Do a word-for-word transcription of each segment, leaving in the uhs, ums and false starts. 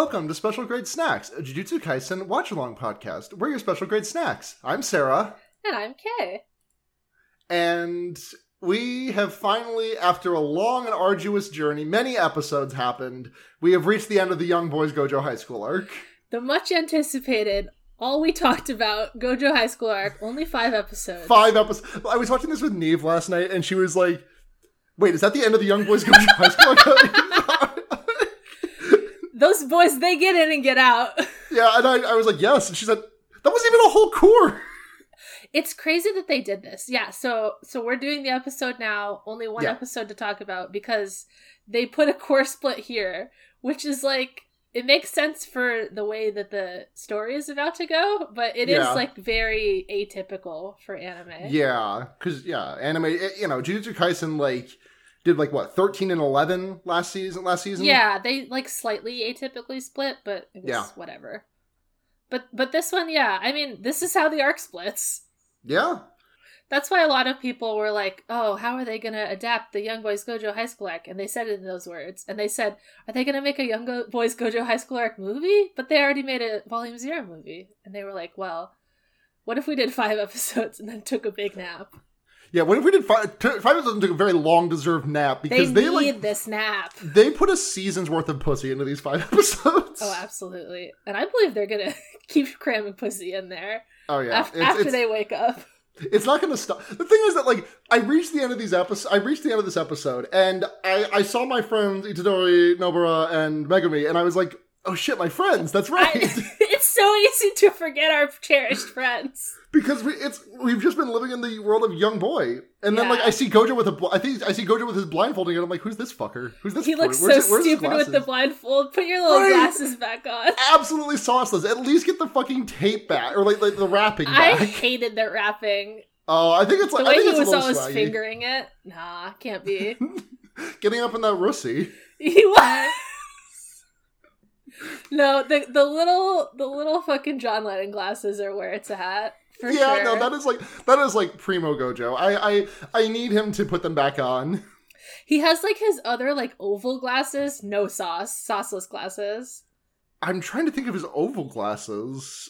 welcome to Special Grade Snacks, a Jujutsu Kaisen watch-along podcast. We're your Special Grade Snacks. I'm Sarah. And I'm Kay. And we have finally, after a long and arduous journey, many episodes happened, we have reached the end of the Young Boys Gojo High School arc. The much-anticipated, all we talked about, Gojo High School arc, only five episodes. Five episodes. I was watching this with Neve last night, and she was like, wait, is that the end of the Young Boys Gojo High School arc? Those boys, they get in and get out. Yeah, and I, I was like, yes. And she said, that wasn't even a whole core. It's crazy that they did this. Yeah, so so we're doing the episode now. Only one yeah. episode to talk about because they put a core split here, which is like, it makes sense for the way that the story is about to go, but it yeah. is like very atypical for anime. Yeah, because, yeah, anime, it, you know, Jujutsu Kaisen, like, did, like, what, thirteen and eleven last season? Last season? Yeah, they, like, slightly atypically split, but it was yeah. whatever. But but this one, yeah. I mean, this is how the arc splits. Yeah. That's why a lot of people were like, oh, how are they going to adapt the Young Boys Gojo High School arc? And they said it in those words. And they said, are they going to make a Young Go- Boys Gojo High School arc movie? But they already made a Volume Zero movie. And they were like, well, what if we did five episodes and then took a big nap? Yeah, what if we did five, five episodes took a very long-deserved nap? Because They, they need like, this nap. They put a season's worth of pussy into these five episodes. Oh, absolutely. And I believe they're going to keep cramming pussy in there oh, yeah. after, it's, after it's, they wake up. It's not going to stop. The thing is that, like, I reached the end of these episodes, I reached the end of this episode, and I, I saw my friends Itadori, Nobara, and Megumi, and I was like, oh shit, my friends, that's right. I, it's so easy to forget our cherished friends. Because we it's we've just been living in the world of young boy, and then yeah. like I see Gojo with a I think I see Gojo with his blindfolding, and I'm like, who's this fucker? Who's this? He looks so it, stupid with the blindfold. Put your little right. glasses back on. Absolutely sauceless. At least get the fucking tape back, or like, like the wrapping. Back. I hated that wrapping. Oh, I think it's like the way I think he it's was always swaggy. Fingering it. Nah, can't be. Getting up in that russie. He was. No, the the little the little fucking John Lennon glasses are where it's at. For yeah, sure. no, that is like that is like primo Gojo. I, I I need him to put them back on. He has like his other like oval glasses, no sauce, sauceless glasses. I'm trying to think of his oval glasses.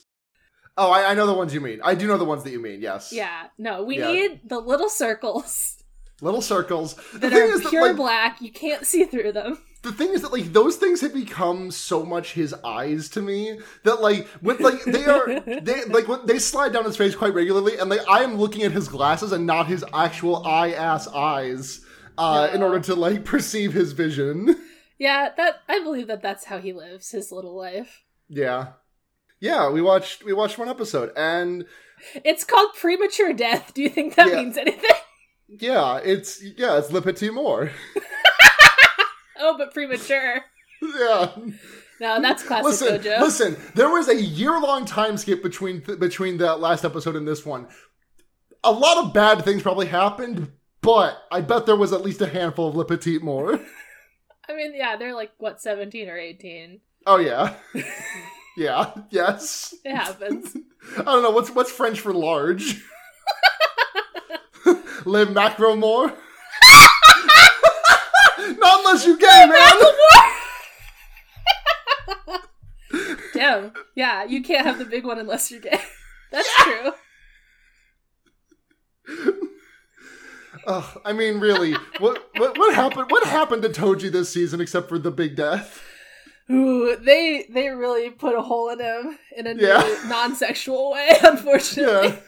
Oh, I, I know the ones you mean. I do know the ones that you mean. Yes. Yeah. No, we yeah. need the little circles. Little circles that are pure that, like, black. You can't see through them. The thing is that, like, those things have become so much his eyes to me that, like, with, like, they are, they, like, when they slide down his face quite regularly, and, like, I am looking at his glasses and not his actual eye-ass eyes uh, yeah. in order to, like, perceive his vision. Yeah, that, I believe that that's how he lives his little life. Yeah. Yeah, we watched, we watched one episode, and it's called Premature Death. Do you think that yeah. means anything? Yeah, it's, yeah, it's Le Petit Mort. Oh, but premature. Yeah. No, that's classic listen, Gojo. Listen, there was a year-long time skip between th- between that last episode and this one. A lot of bad things probably happened, but I bet there was at least a handful of Le Petit Mort. I mean, yeah, they're like, what, seventeen or eighteen? Oh, yeah. Yeah, yes. It happens. I don't know, what's what's French for large? Le Macro Mort? Not unless you gay, man! Damn. Yeah, you can't have the big one unless you're gay. That's yeah. true. Uh, I mean, really, what, what what happened? What happened to Toji this season except for the big death? Ooh, they they really put a hole in him in a yeah. non-sexual way, unfortunately.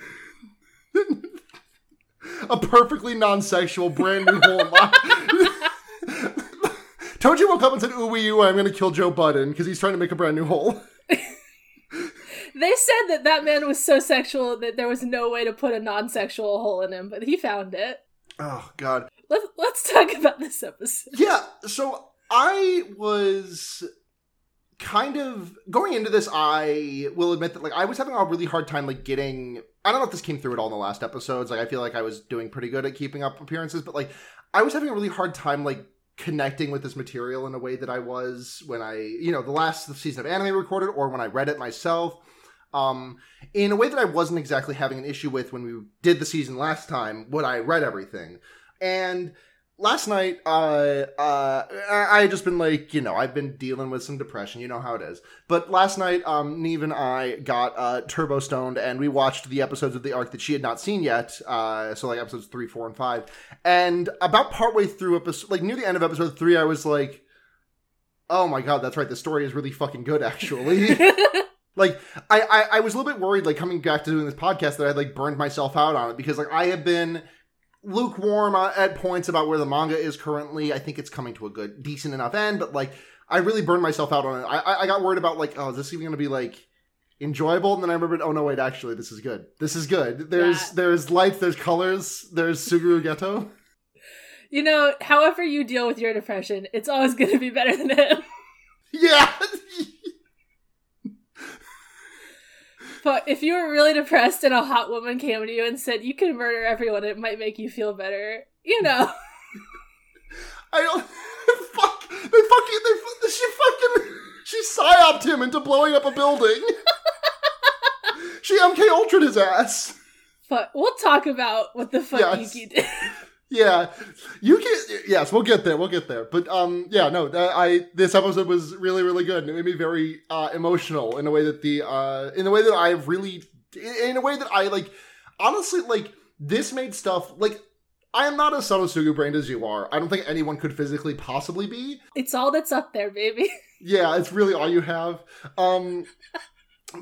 Yeah. A perfectly non-sexual, brand new hole in life. Toji woke up and said, ooh, wee, ooh, I'm going to kill Joe Budden because he's trying to make a brand new hole. They said that that man was so sexual that there was no way to put a non-sexual hole in him, but he found it. Oh, God. Let's, let's talk about this episode. Yeah, so I was kind of going into this, I will admit that, like, I was having a really hard time, like, getting, I don't know if this came through at all in the last episodes. Like, I feel like I was doing pretty good at keeping up appearances, but, like, I was having a really hard time, like, connecting with this material in a way that I was when I, you know, the last season of anime recorded or when I read it myself, um, in a way that I wasn't exactly having an issue with when we did the season last time, when I read everything. And last night, uh, uh, I had just been like, you know, I've been dealing with some depression. You know how it is. But last night, um, Neve and I got uh, turbo stoned, and we watched the episodes of the arc that she had not seen yet. Uh, so like episodes three, four, and five. And about partway through episode, like near the end of episode three, I was like, "Oh my god, that's right. The story is really fucking good, actually." Like, I, I, I was a little bit worried, like, coming back to doing this podcast that I, like, burned myself out on it. Because, like, I have been lukewarm at points about where the manga is currently. I think it's coming to a good, decent enough end. But, like, I really burned myself out on it. I, I got worried about, like, oh, is this even going to be, like, enjoyable? And then I remembered, oh, no, wait, actually, this is good. This is good. There's yeah. there's lights, there's colors, there's Suguru Getou. You know, however you deal with your depression, it's always going to be better than him. Yeah! But if you were really depressed and a hot woman came to you and said, you can murder everyone, it might make you feel better, you know. I don't... Fuck! They fucking... They, she fucking... She psyoped him into blowing up a building. She M K Ultra'd his ass. But we'll talk about what the fuck yes. Yuki did. Yeah. Yuki... Yes, we'll get there. We'll get there. But, um, yeah, no, I... This episode was really, really good, and it made me very, uh, emotional in a way that the, uh... In a way that I really... In a way that I, like... Honestly, like, this made stuff... Like, I am not as Sotosugu brained as you are. I don't think anyone could physically possibly be. It's all that's up there, baby. Yeah, it's really all you have. Um...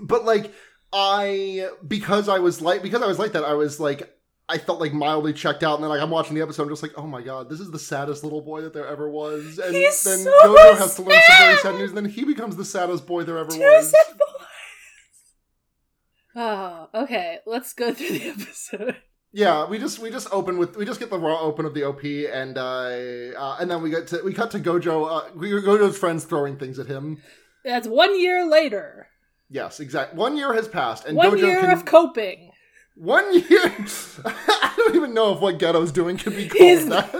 But, like, I... Because I was like... Because I was like that, I was, like... I felt like mildly checked out, and then like I'm watching the episode, I'm just like, oh my god, this is the saddest little boy that there ever was. And He's then so Gojo has to learn sad. some very sad news, and then he becomes the saddest boy there ever Two was. Sad boys. Oh, okay. Let's go through the episode. Yeah, we just we just open with we just get the raw open of the O P, and uh, uh and then we get to we cut to Gojo. Uh, we Gojo's friends throwing things at him. That's one year later. Yes, exactly. One year has passed, and one Gojo year can... of coping. One year... I don't even know if what Geto's doing can be called he's, that.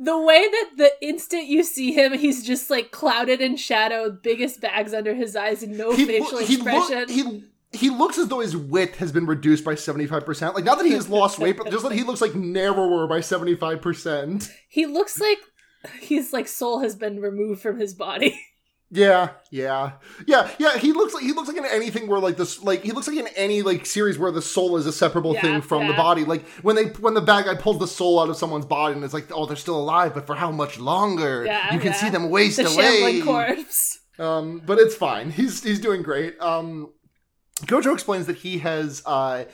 The way that the instant you see him, he's just, like, clouded in shadow, biggest bags under his eyes, and no he, facial he, expression. He, he, he looks as though his width has been reduced by seventy-five percent. Like, not that he has lost weight, but just that he looks, like, narrower by seventy-five percent. He looks like... He's, like, soul has been removed from his body. Yeah, yeah, yeah, yeah. He looks like he looks like in anything where like this, like he looks like in any like series where the soul is a separable yeah, thing from yeah. the body. Like when they when the bad guy pulls the soul out of someone's body and it's like, oh, they're still alive, but for how much longer? Yeah, you can yeah. see them waste the away. The shambling corpse. Um, but it's fine. He's he's doing great. Um, Gojo explains that he has uh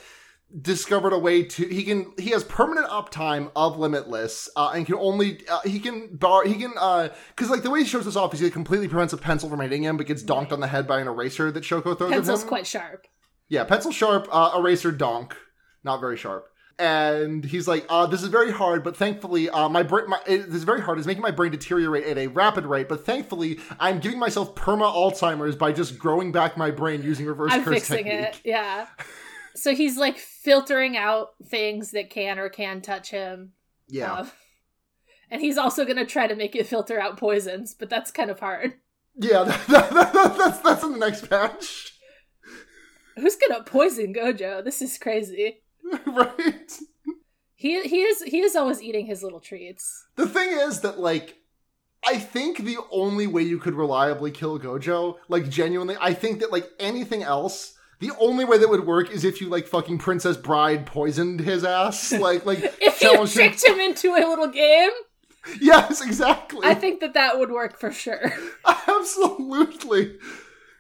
discovered a way to he can he has permanent uptime of Limitless uh, and can only uh, he can bar he can uh because like the way he shows this off is he completely prevents a pencil from hitting him but gets donked on the head by an eraser that Shoko throws Pencil's at him. Pencil's quite sharp. Yeah, pencil sharp, uh, eraser donk, not very sharp. And he's like, uh, this is very hard, but thankfully, uh, my brain, my, it, this is very hard. It's making my brain deteriorate at a rapid rate, but thankfully, I'm giving myself perma Alzheimer's by just growing back my brain using reverse I'm curse technique. I'm fixing it. Yeah. So he's, like, filtering out things that can or can touch him. Yeah. Um, and he's also going to try to make it filter out poisons, but that's kind of hard. Yeah, that, that, that, that's, that's in the next patch. Who's going to poison Gojo? This is crazy. Right? He he is he is always eating his little treats. The thing is that, like, I think the only way you could reliably kill Gojo, like, genuinely, I think that, like, anything else... The only way that would work is if you, like, fucking Princess Bride poisoned his ass. Like, like if you tricked him into a little game? Yes, exactly. I think that that would work for sure. Absolutely.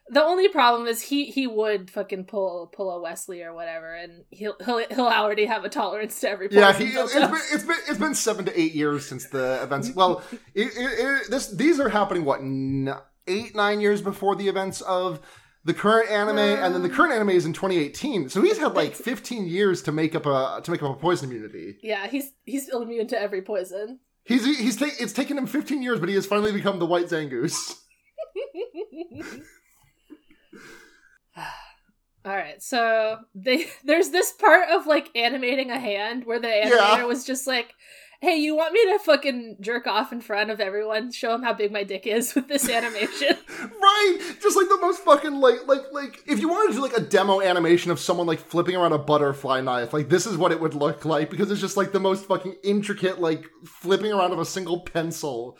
The only problem is he, he would fucking pull pull a Wesley or whatever, and he'll he'll, he'll already have a tolerance to every poison. Yeah, he, it's, been, it's been it's been seven to eight years since the events. Well, it, it, it, this these are happening, what, n- eight, nine years before the events of... The current anime, and then the current anime is in twenty eighteen, so he's had like fifteen years to make up a to make up a poison immunity. Yeah, he's he's immune to every poison. He's he's ta- it's taken him fifteen years, but he has finally become the White Zangoose. All right, so they there's this part of like animating a hand where the animator yeah. was just like, hey, you want me to fucking jerk off in front of everyone, show them how big my dick is with this animation? Right! Just like the most fucking, like, like, like, if you wanted to do like a demo animation of someone like flipping around a butterfly knife, like this is what it would look like, because it's just like the most fucking intricate, like, flipping around of a single pencil.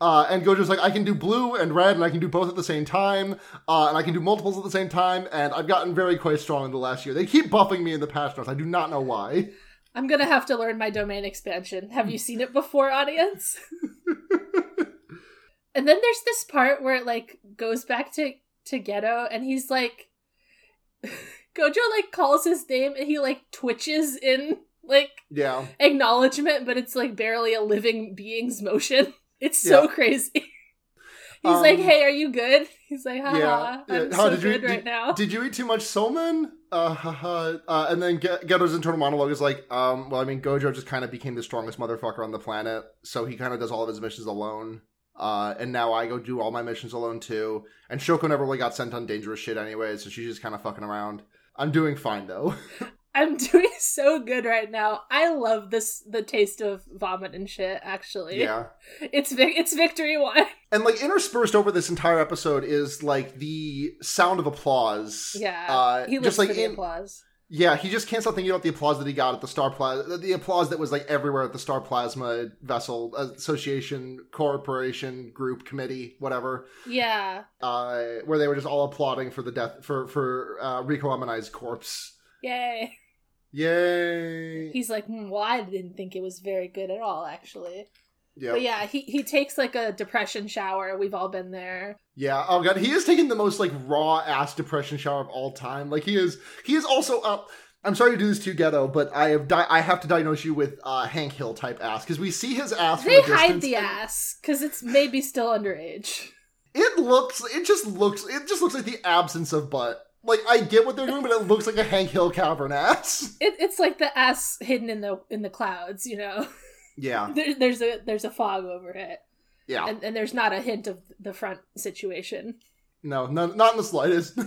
Uh, and Gojo's like, I can do blue and red, and I can do both at the same time, uh, and I can do multiples at the same time, and I've gotten very quite strong in the last year. They keep buffing me in the patch notes. I do not know why. I'm gonna have to learn my domain expansion. Have you seen it before, audience? And then there's this part where it, like, goes back to, to Getou, and he's like... Gojo, like, calls his name, and he, like, twitches in, like, yeah. acknowledgement, but it's, like, barely a living being's motion. It's so yeah. crazy. He's um, like, hey, are you good? He's like, haha, yeah, yeah. I'm How, so good eat, right did, now. Did you eat too much somen? Uh, haha. Uh, and then Get- Geto's internal monologue is like, um, well, I mean, Gojo just kind of became the strongest motherfucker on the planet, so he kind of does all of his missions alone. Uh, and now I go do all my missions alone, too. And Shoko never really got sent on dangerous shit anyway, so she's just kind of fucking around. I'm doing fine, though. I'm doing so good right now. I love this, the taste of vomit and shit, actually. Yeah. It's vic- it's victory wine. And, like, interspersed over this entire episode is, like, the sound of applause. Yeah, uh, he lives just, for like, the in- applause. Yeah, he just can't stop thinking about the applause that he got at the Star Plasma, the applause that was, like, everywhere at the Star Plasma Vessel Association, Corporation, Group, Committee, whatever. Yeah. Uh, where they were just all applauding for the death, for, for uh, Rico Amanai's corpse. Yay. Yay. He's like, mm, well, I didn't think it was very good at all, actually. Yep. But yeah, he, he takes, like, a depression shower. We've all been there. Yeah, oh god, he is taking the most, like, raw-ass depression shower of all time. Like, he is, he is also up... I'm sorry to do this to you, Getou, but I have di- I have to diagnose you with uh, Hank Hill type ass, because we see his ass from a distance. They hide the ass, because it's maybe still underage. It looks, it just looks, it just looks like the absence of butt. Like, I get what they're doing, but it looks like a Hank Hill cavern ass. It, it's like the ass hidden in the in the clouds, you know? Yeah. There, there's a there's a fog over it. Yeah. And, and there's not a hint of the front situation. No, no, not in the slightest.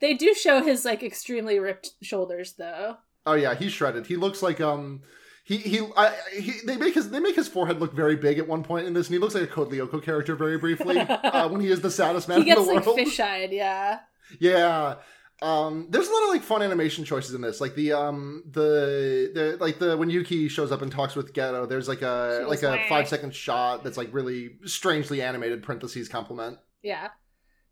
They do show his, like, extremely ripped shoulders, though. Oh yeah, he's shredded. He looks like um, he he, I, he they make his they make his forehead look very big at one point in this, and he looks like a Code Lyoko character very briefly uh, when he is the saddest man in the world. He gets like fish-eyed, yeah. Yeah. Um, there's a lot of, like, fun animation choices in this, like the um the, the like the when Yuki shows up and talks with Getou, there's like a she like a way. five second shot that's like really strangely animated parentheses compliment. Yeah,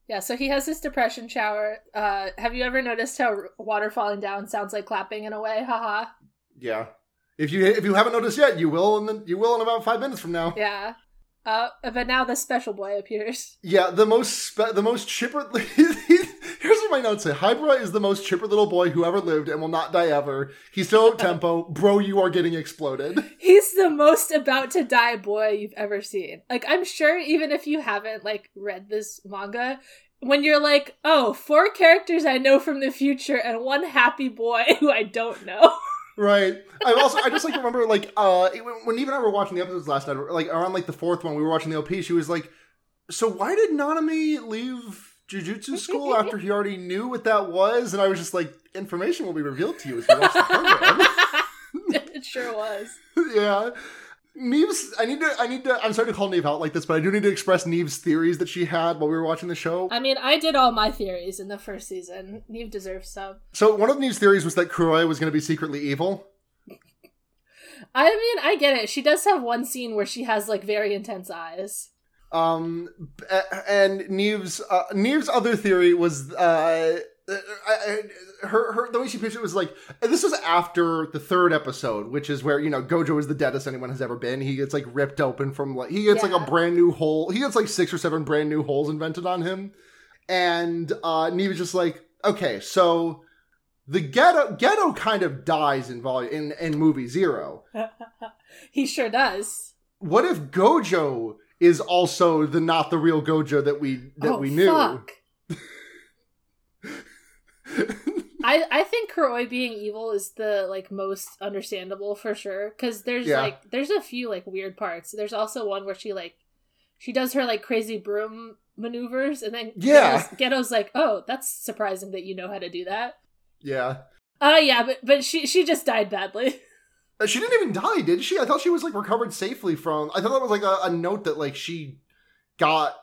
yeah. So he has this depression shower. Uh, have you ever noticed how water falling down sounds like clapping in a way? Haha. Yeah. If you if you haven't noticed yet, you will, and then you will in about five minutes from now. Yeah. Uh, but now the special boy appears. Yeah, the most spe- the most chipper. Here's what my notes say. Hybra is the most chipper little boy who ever lived and will not die ever. He's still up tempo. Bro, you are getting exploded. He's the most about to die boy you've ever seen. Like, I'm sure even if you haven't, like, read this manga, when you're like, oh, four characters I know from the future and one happy boy who I don't know. Right. I also, I just, like, remember, like, uh, when Neve and I were watching the episodes last night, like, around, like, the fourth one, we were watching the O P, she was like, so why did Nanami leave Jujutsu school after he already knew what that was? And I was just like, information will be revealed to you as you watch the program. It sure was. Yeah. Neve's, I need to, I need to, I'm sorry to call Neve out like this, but I do need to express Neve's theories that she had while we were watching the show. I mean, I did all my theories in the first season. Neve deserves some. So one of Neve's theories was that Kuroi was going to be secretly evil. I mean, I get it. She does have one scene where she has, like, very intense eyes. Um, and Neve's, uh, Neve's other theory was, uh... I, I, her, her, the way she pitched it was like, this was after the third episode, which is where, you know, Gojo is the deadest anyone has ever been. He gets, like, ripped open from, like, he gets, yeah. like, a brand new hole. He gets, like, six or seven brand new holes invented on him. And uh, Neve is just like, okay, so the Getou, Getou kind of dies in volume, in, in movie zero. He sure does. What if Gojo is also the not the real Gojo that we, that oh, we knew? Fuck. I, I think Kuroi being evil is the, like, most understandable for sure, because there's yeah. like there's a few, like, weird parts. There's also one where she, like, she does her, like, crazy broom maneuvers, and then yeah. Getou's, Getou's like, oh, that's surprising that you know how to do that. Yeah. Uh yeah, but but she she just died badly. She didn't even die, did she? I thought she was, like, recovered safely from... I thought that was, like, a, a note that, like, she got...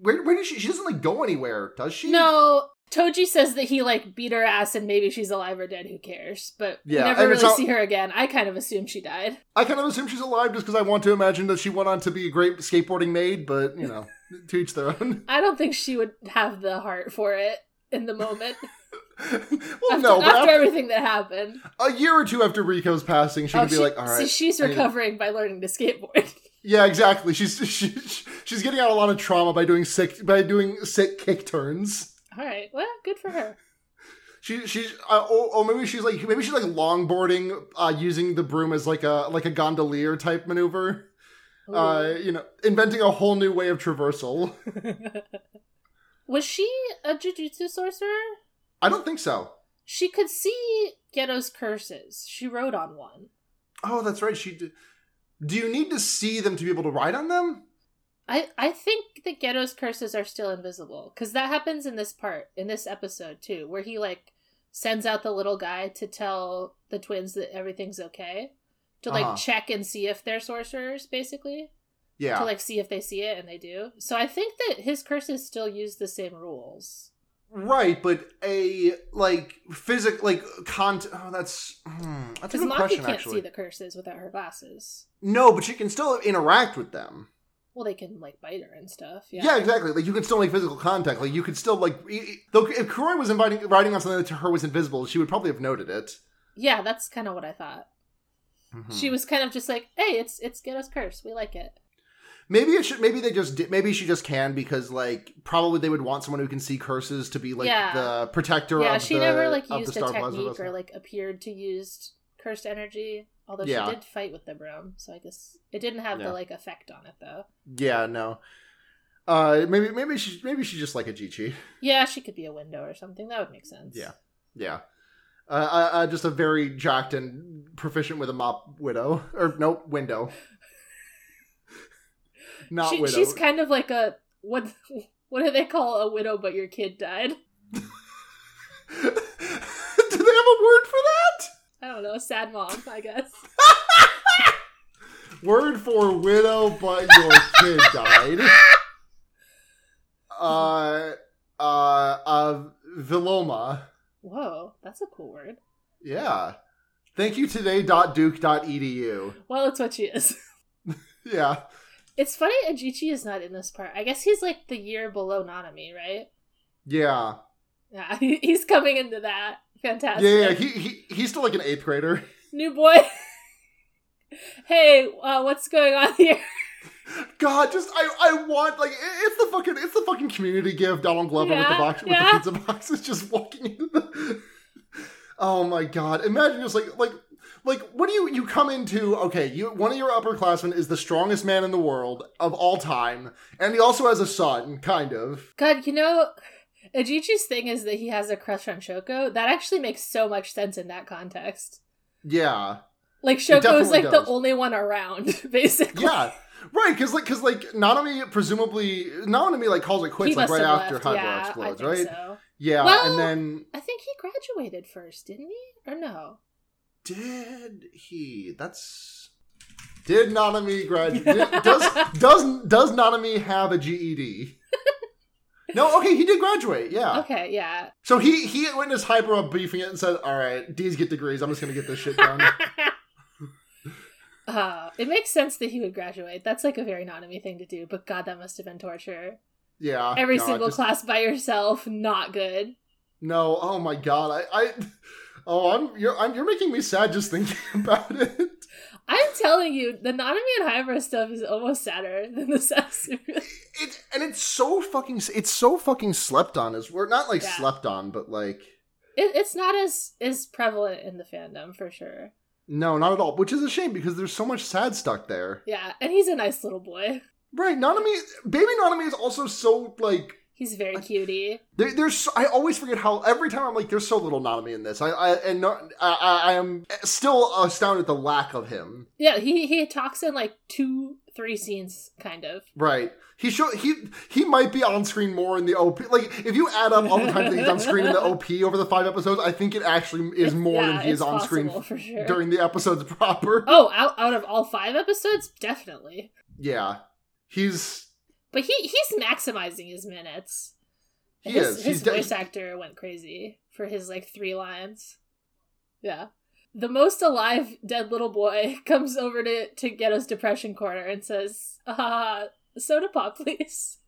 Where, where did she... She doesn't, like, go anywhere, does she? No. Toji says that he, like, beat her ass and maybe she's alive or dead, who cares? But yeah, never really all... see her again. I kind of assume she died. I kind of assume she's alive just because I want to imagine that she went on to be a great skateboarding maid, but, you know, to each their own. I don't think she would have the heart for it in the moment. Well, after, no, but after, after everything that happened, a year or two after Rico's passing, she oh, could be she, like, "All right." So she's recovering by learning to skateboard. Yeah, exactly. She's she, she's getting out a lot of trauma by doing sick by doing sick kick turns. All right, well, good for her. She she's uh, oh, oh maybe she's like maybe she's like longboarding, uh, using the broom as like a like a gondolier type maneuver. Ooh. Uh, you know, inventing a whole new way of traversal. Was she a jujutsu sorcerer? I don't think so. She could see Geto's curses. She rode on one. Oh, that's right. She did. Do you need to see them to be able to ride on them? I, I think that Geto's curses are still invisible. Because that happens in this part, in this episode, too. Where he, like, sends out the little guy to tell the twins that everything's okay. To, like, uh-huh. check and see if they're sorcerers, basically. Yeah. To, like, see if they see it, and they do. So I think that his curses still use the same rules. Right, but a, like, physical, like, content, oh, that's, hmm, that's a good Maki question, can't actually. See the curses without her glasses. No, but she can still interact with them. Well, they can, like, bite her and stuff, yeah. Yeah, exactly, like, you can still make physical contact, like, you could still, like, e- though if Kuroi was inviting, riding on something that to her was invisible, she would probably have noted it. Yeah, that's kind of what I thought. Mm-hmm. She was kind of just like, hey, it's, it's Geto's curse, we like it. Maybe it should. Maybe they just. Did, maybe she just can because, like, probably they would want someone who can see curses to be like yeah. the protector. Yeah, of she the, never like used a technique or like appeared to use cursed energy. Although yeah. she did fight with the broom, so I guess it didn't have yeah. the like effect on it though. Yeah, no. Uh, maybe maybe she maybe she's just like a Jichi. Yeah, she could be a window or something. That would make sense. Yeah, yeah. Uh, uh just a very jacked and proficient with a mop widow or no window. Not she, widow. She's kind of like a what? What do they call a widow? But your kid died. Do they have a word for that? I don't know. Sad mom, I guess. Word for widow, but your kid died. Uh, uh, uh, Viloma. Whoa, that's a cool word. Yeah. Thank you today dot duke dot e d u. Well, it's what she is. Yeah. It's funny Ajichi is not in this part. I guess he's like the year below Nanami, right? Yeah. Yeah, he's coming into that. Fantastic. Yeah, yeah, he, he he's still like an eighth grader. New boy. Hey, uh, what's going on here? God, just I, I want like it's the fucking it's the fucking community give Donald Glover yeah, with the box yeah. with the pizza boxes just walking into the. Oh my God! Imagine just like like. Like, what do you, you come into, okay, you one of your upperclassmen is the strongest man in the world of all time, and he also has a son, kind of. God, you know, Ajichi's thing is that he has a crush on Shoko. That actually makes so much sense in that context. Yeah. Like, Shoko is, like, does. the only one around, basically. Yeah, right, because, like, cause, like Nanami presumably, Nanami, like, calls it quits, like, right after Hydra yeah, explodes, right? So. Yeah, well, and then... I think he graduated first, didn't he? Or no? Did he? That's did Nanami graduate? does does does Nanami have a G E D? No, okay, he did graduate. Yeah. Okay, yeah. So he he witnessed Hyper up beefing it and said, "All right, D's get degrees. I'm just gonna get this shit done." uh, it makes sense that he would graduate. That's like a very Nanami thing to do. But God, that must have been torture. Yeah. Every God, single just... class by yourself, not good. No. Oh my God. I. I... Oh, I'm you're I'm, you're making me sad just thinking about it. I'm telling you, the Nanami and Hybrid stuff is almost sadder than the Sasuke. It and it's so fucking it's so fucking slept on as we're not like yeah. slept on, but like it, it's not as as prevalent in the fandom for sure. No, not at all. Which is a shame because there's so much sad stuck there. Yeah, and he's a nice little boy. Right, Nanami, baby Nanami is also so like. He's very cutie. I, there, there's, I always forget how, every time I'm like, there's so little Nanami in this. I, I and not, I, I am still astounded at the lack of him. Yeah, he, he talks in like two, three scenes, kind of. Right. He show, he he might be on screen more in the O P. Like, if you add up all the times that he's on screen in the O P over the five episodes, I think it actually is more yeah, than he is on screen for sure. during the episodes proper. Oh, out, out of all five episodes? Definitely. Yeah. He's... But he, he's maximizing his minutes. He his, is. His voice de- actor went crazy for his, like, three lines. Yeah. The most alive dead little boy comes over to, to Geto's Depression Corner and says, uh, soda pop, please.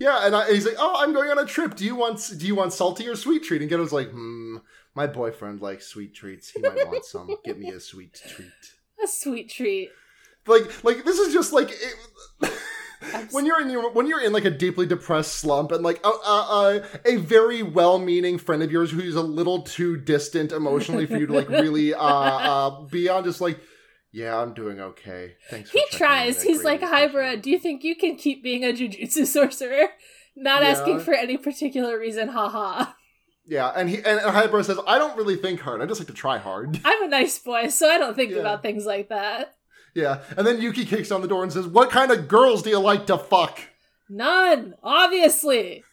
Yeah, and I, he's like, oh, I'm going on a trip. Do you want do you want salty or sweet treat? And Geto's like, hmm, my boyfriend likes sweet treats. He might want some. Get me a sweet treat. A sweet treat. Like, like this is just like... It, When you're in your, when you're in like a deeply depressed slump and like a, a, a, a very well-meaning friend of yours who's a little too distant emotionally for you to like really uh, uh, be on just like, yeah, I'm doing okay. Thanks. For he tries. He's like, Hybra, do you think you can keep being a jujutsu sorcerer? Not yeah. asking for any particular reason. Ha ha. Yeah, and he and Hybra says, I don't really think hard. I just like to try hard. I'm a nice boy, so I don't think yeah. about things like that. Yeah, and then Yuki kicks on the door and says, what kind of girls do you like to fuck? None, obviously.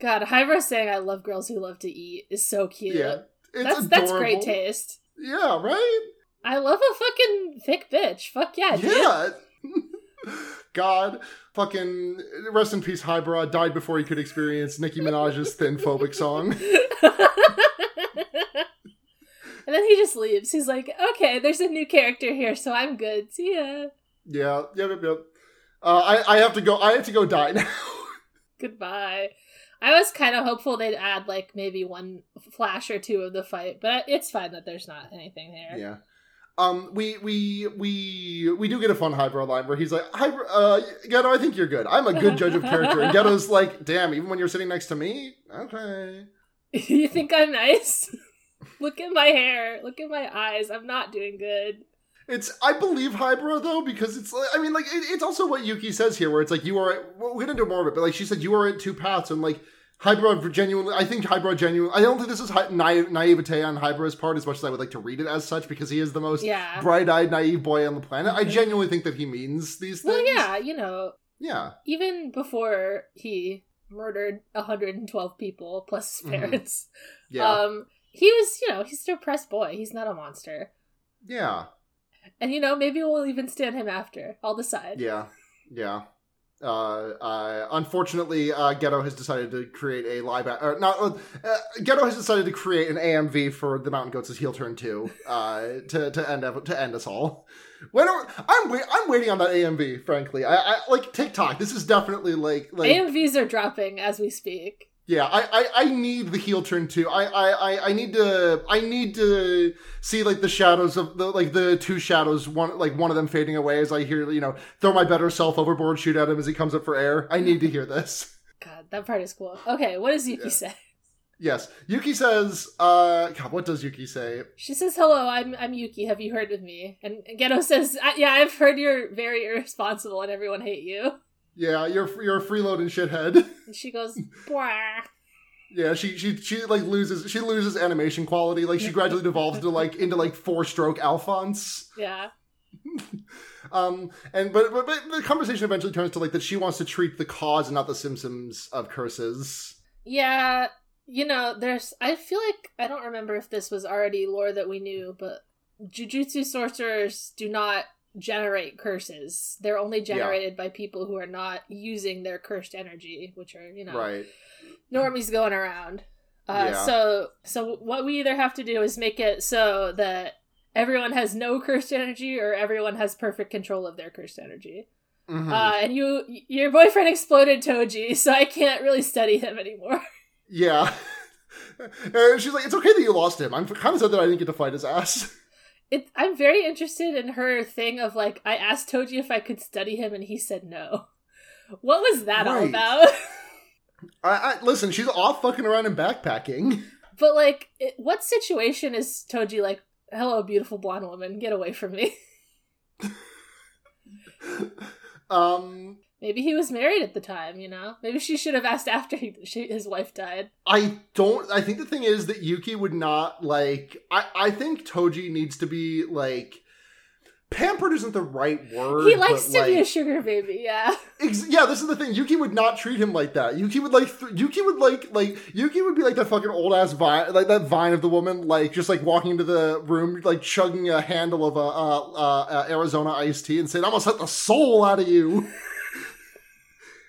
God, Hybra saying I love girls who love to eat is so cute. Yeah, it's that's, adorable. That's great taste. Yeah, right? I love a fucking thick bitch. Fuck yeah, dude. Yeah. God, fucking rest in peace, Hybra died before he could experience Nicki Minaj's Thin Phobic song. And then he just leaves. He's like, okay, there's a new character here, so I'm good. See ya. Yeah, yep, yep, yep. Uh, I, I have to go, I have to go die now. Goodbye. I was kind of hopeful they'd add, like, maybe one flash or two of the fight, but it's fine that there's not anything there. Yeah. Um, we, we, we, we do get a fun Hybra line where he's like, Hybra, uh, Geto, I think you're good. I'm a good judge of character. And Geto's like, damn, even when you're sitting next to me? Okay. You think I'm nice? Look at my hair. Look at my eyes. I'm not doing good. It's, I believe Hybra, though, because it's, I mean, like, it, it's also what Yuki says here, where it's like, you are, at, well, we're going to do more of it, but, like, she said, you are at two paths, and, like, Hybra genuinely, I think Hybra genuinely, I don't think this is hi- naive, naivete on Hybra's part, as much as I would like to read it as such, because he is the most yeah. bright-eyed, naive boy on the planet. Mm-hmm. I genuinely think that he means these things. Well, yeah, you know. Yeah. Even before he murdered one hundred twelve people, plus his parents. Mm-hmm. Yeah. Um, He was, you know, he's a depressed boy. He's not a monster. Yeah. And, you know, maybe we'll even stand him after. I'll decide. Yeah. Yeah. Uh, uh, unfortunately, uh, Geto has decided to create a live... A- or not, uh, Geto has decided to create an A M V for The Mountain Goats' Heel Turn two uh, to, to, end up, to end us all. When are, I'm, wait, I'm waiting on that A M V, frankly. I, I like, TikTok, this is definitely, like... like A M Vs are dropping as we speak. Yeah, I, I, I need the heel turn too. I, I, I need to I need to see like the shadows of the like the two shadows, one like one of them fading away as I hear, you know, throw my better self overboard, shoot at him as he comes up for air. I need to hear this. God, that part is cool. Okay, what does Yuki yeah. say? Yes. Yuki says, uh God, what does Yuki say? She says, hello, I'm I'm Yuki, have you heard of me? And Geto says, I, yeah, I've heard you're very irresponsible and everyone hate you. Yeah, you're you're a freeloading shithead. And she goes, bwah. Yeah, she she she like loses she loses animation quality. Like she gradually devolves to like into like four stroke Alphonse. Yeah. um and but, but but the conversation eventually turns to like that she wants to treat the cause and not the symptoms of curses. Yeah, you know, there's I feel like I don't remember if this was already lore that we knew, but Jujutsu sorcerers do not generate curses. They're only generated yeah. by people who are not using their cursed energy, which are, you know, right. normies going around. Uh, yeah. So so what we either have to do is make it so that everyone has no cursed energy or everyone has perfect control of their cursed energy. Mm-hmm. Uh, and you, your boyfriend exploded Toji, so I can't really study him anymore. Yeah. And she's like, it's okay that you lost him. I'm kind of sad that I didn't get to fight his ass. It, I'm very interested in her thing of, like, I asked Toji if I could study him, and he said no. What was that right. all about? I, I listen, she's off fucking around and backpacking. But, like, it, what situation is Toji like, hello, beautiful blonde woman, get away from me? um... Maybe he was married at the time, you know? Maybe she should have asked after he, she, his wife died. I don't... I think the thing is that Yuki would not, like... I, I think Toji needs to be, like... Pampered isn't the right word. He likes to like, be a sugar baby, yeah. Ex- yeah, this is the thing. Yuki would not treat him like that. Yuki would like, th- Yuki would like, like Yuki would be like that fucking old ass vine, like that vine of the woman, like just like walking into the room, like chugging a handle of a uh, uh, uh, Arizona iced tea and saying, "I'm gonna set the soul out of you."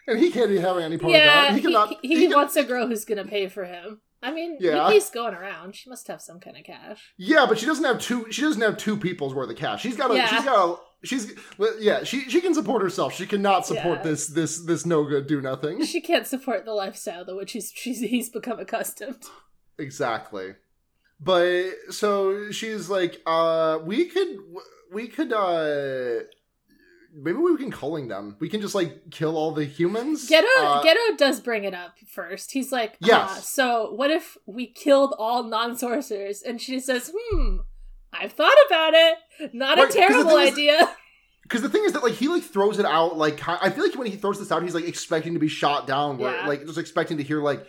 And he can't be having any part yeah, of that. He cannot. He, he, he, he wants can- a girl who's gonna pay for him. I mean, yeah. Yuki's going around. She must have some kind of cash. Yeah, but she doesn't have two. She doesn't have two people's worth of cash. She's got a. Yeah. She's got a. She's yeah. She she can support herself. She cannot support yeah. this this this no good do nothing. She can't support the lifestyle to which he's she's, he's become accustomed. Exactly, but so she's like, uh, we could we could uh. Maybe we can culling them. We can just, like, kill all the humans. Getou, uh, Getou does bring it up first. He's like, ah, yes. So what if we killed all non-sorcerers? And she says, hmm, I've thought about it. Not right, a terrible idea. Because the thing is that, like, he, like, throws it out, like, I feel like when he throws this out, he's, like, expecting to be shot down. Yeah. Or, like, just expecting to hear, like,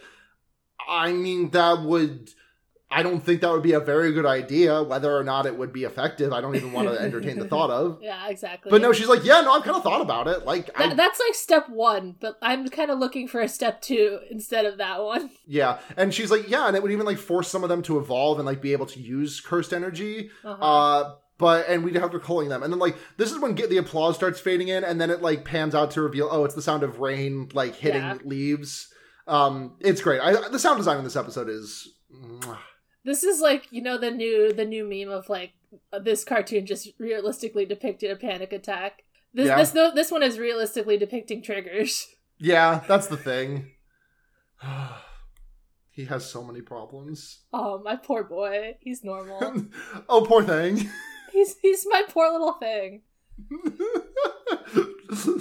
I mean, that would... I don't think that would be a very good idea, whether or not it would be effective. I don't even want to entertain the thought of. Yeah, exactly. But no, she's like, yeah, no, I've kind of thought about it. Like Th- I... That's like step one, but I'm kind of looking for a step two instead of that one. Yeah, and she's like, yeah, and it would even like force some of them to evolve and like be able to use cursed energy. Uh-huh. Uh, but and we'd have to culling them. And then like, this is when get the applause starts fading in and then it like pans out to reveal, oh, it's the sound of rain like hitting yeah. leaves. Um, It's great. I, the sound design in this episode is... This is like, you know, the new the new meme of like this cartoon just realistically depicted a panic attack. This yeah. this no, this one is realistically depicting triggers. Yeah, that's the thing. He has so many problems. Oh, my poor boy. He's normal. Oh, poor thing. He's he's my poor little thing.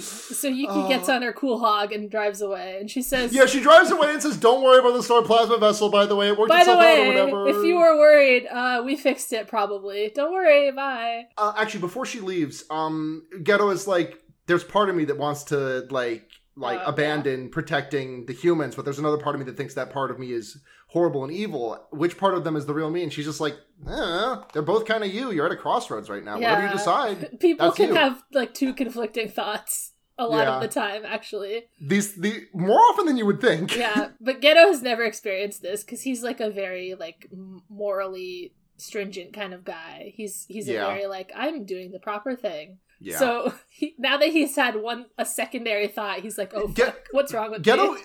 So Yuki uh, gets on her cool hog and drives away, and she says, "Yeah, she drives away and says, don't worry about the star plasma vessel. By the way, it worked itself out or whatever. If you were worried, uh, we fixed it. Probably. Don't worry. Bye." Uh, actually, before she leaves, um, Getou is like, "There's part of me that wants to like, like uh, abandon yeah. protecting the humans, but there's another part of me that thinks that part of me is horrible and evil. Which part of them is the real me?" And she's just like, eh, they're both kind of you. You're at a crossroads right now. Yeah. Whatever you decide, people can you. have like two conflicting thoughts a lot yeah. of the time, actually. These the more often than you would think. Yeah, but Getou has never experienced this because he's like a very like morally stringent kind of guy. He's he's yeah. a very like I'm doing the proper thing. Yeah. So he, now that he's had one a secondary thought, he's like, oh, Get, fuck, what's wrong with Getou? Me?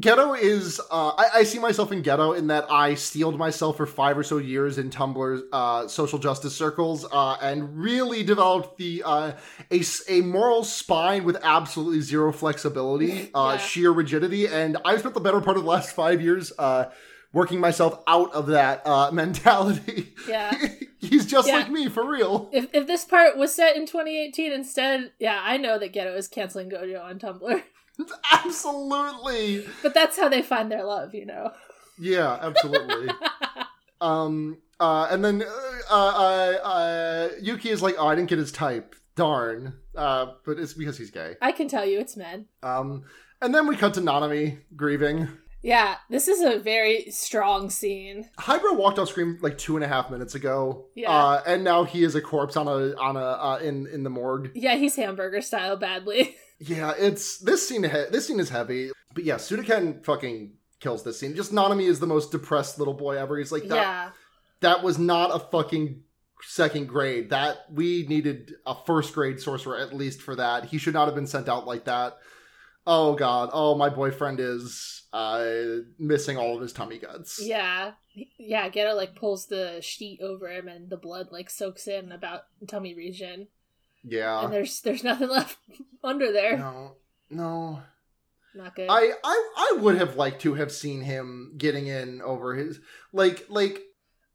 Getou is, uh, I, I see myself in Getou in that I steeled myself for five or so years in Tumblr uh, social justice circles uh, and really developed the uh, a, a moral spine with absolutely zero flexibility, uh, yeah. sheer rigidity. And I've spent the better part of the last five years uh, working myself out of that uh, mentality. Yeah. He's just yeah. like me, for real. If, if this part was set in twenty eighteen instead, yeah, I know that Getou is canceling Gojo on Tumblr. Absolutely. But that's how they find their love, you know. Yeah, absolutely. um uh and then uh, uh uh Yuki is like, oh, I didn't get his type, darn. Uh but it's because he's gay. I can tell you it's men. Um and then we cut to Nanami grieving. Yeah, this is a very strong scene. Hydra walked off screen like two and a half minutes ago. Yeah, uh, and now he is a corpse on a on a uh, in in the morgue. Yeah, he's hamburger style badly. Yeah, it's this scene. He- this scene is heavy, but yeah, Sudaken fucking kills this scene. Just Nanami is the most depressed little boy ever. He's like, that, yeah, that was not a fucking second grade. That we needed a first grade sorcerer at least for that. He should not have been sent out like that. Oh god. Oh, my boyfriend is uh, missing all of his tummy guts. Yeah. Yeah, Getou like pulls the sheet over him and the blood like soaks in about the tummy region. Yeah. And there's there's nothing left under there. No. No. Not good. I, I, I would have liked to have seen him getting in over his like like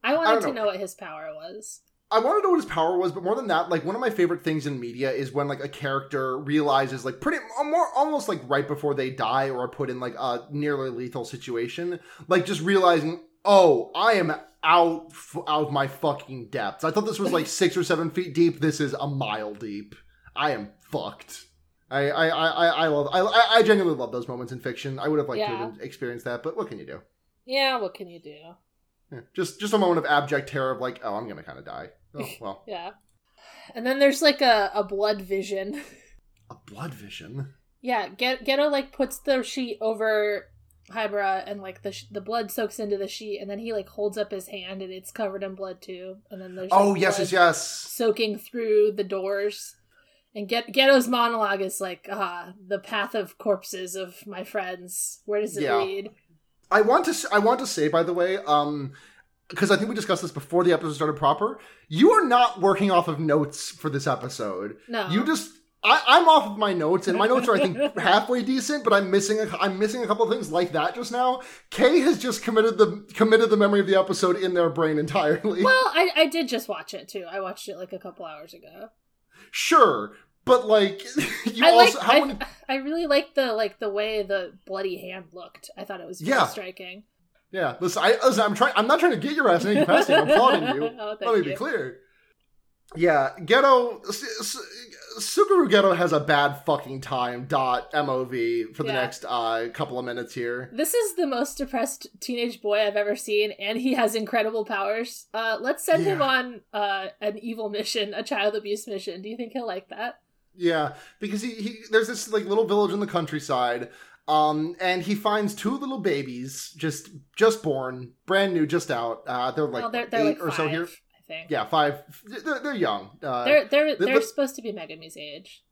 I wanted I don't to know. know what his power was. I want to know what his power was, but more than that, like, one of my favorite things in media is when, like, a character realizes, like, pretty, more, almost, like, right before they die or are put in, like, a nearly lethal situation, like, just realizing, oh, I am out, f- out of my fucking depths. I thought this was, like, six or seven feet deep. This is a mile deep. I am fucked. I I, I, I love I I genuinely love those moments in fiction. I would have liked yeah. to have experienced that, but what can you do? Yeah, what can you do? Yeah, just just a moment of abject terror of like, oh, I'm gonna kind of die. Oh well. Yeah. And then there's like a, a blood vision. A blood vision. Yeah, Get, Geto like puts the sheet over Haibara, and like the sh- the blood soaks into the sheet, and then he like holds up his hand, and it's covered in blood too. And then there's oh like, yes, yes, yes, soaking through the doors. And Get- Geto's monologue is like, ah, the path of corpses of my friends. Where does it yeah. lead? I want to. I want to say, by the way, um, because I think we discussed this before the episode started proper. You are not working off of notes for this episode. No, you just. I, I'm off of my notes, and my notes are, I think, halfway decent, but I'm missing a, I'm missing a couple of things like that just now. Kay has just committed the committed the memory of the episode in their brain entirely. Well, I, I did just watch it, too. I watched it, like, a couple hours ago. Sure, but, like, you I also... Like, how I, many... I really liked the, like, the way the bloody hand looked. I thought it was really yeah. striking. Yeah. Listen, I, listen I'm, try, I'm not trying to get your ass in any capacity. I'm applauding you. Oh, thank Let me you. be clear. Yeah, Geto... S- s- Suguru Getou has a bad fucking time, dot, M O V, for the yeah. next uh, couple of minutes here. This is the most depressed teenage boy I've ever seen, and he has incredible powers. Uh, let's send yeah. him on uh, an evil mission, a child abuse mission. Do you think he'll like that? Yeah, because he, he there's this like little village in the countryside, um, and he finds two little babies, just just born, brand new, just out. Uh, they're like well, they're, they're eight like or so here. Thing. Yeah, five. They're, they're young. Uh, they're they're they're the, supposed to be Megumi's age.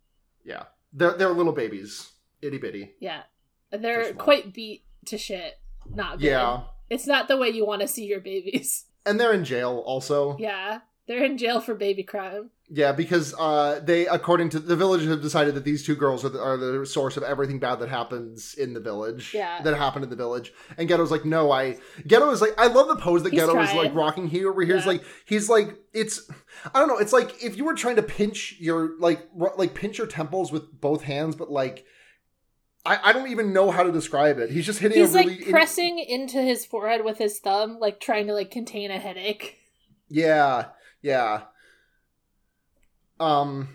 Yeah, they're they're little babies, itty bitty. Yeah, they're, they're quite beat to shit. Not good. Yeah, it's not the way you want to see your babies. And they're in jail also. Yeah, they're in jail for baby crime. Yeah, because uh, they, according to the village, have decided that these two girls are the, are the source of everything bad that happens in the village. Yeah. That happened in the village. And Geto's like, no, I... Geto is like... I love the pose that he's Geto trying. is like rocking here, where he's yeah. like... He's like... It's... I don't know. It's like if you were trying to pinch your... Like, ro- like pinch your temples with both hands, but like... I, I don't even know how to describe it. He's just hitting he's a really... He's like pressing in- into his forehead with his thumb, like trying to like contain a headache. Yeah. Yeah. Um,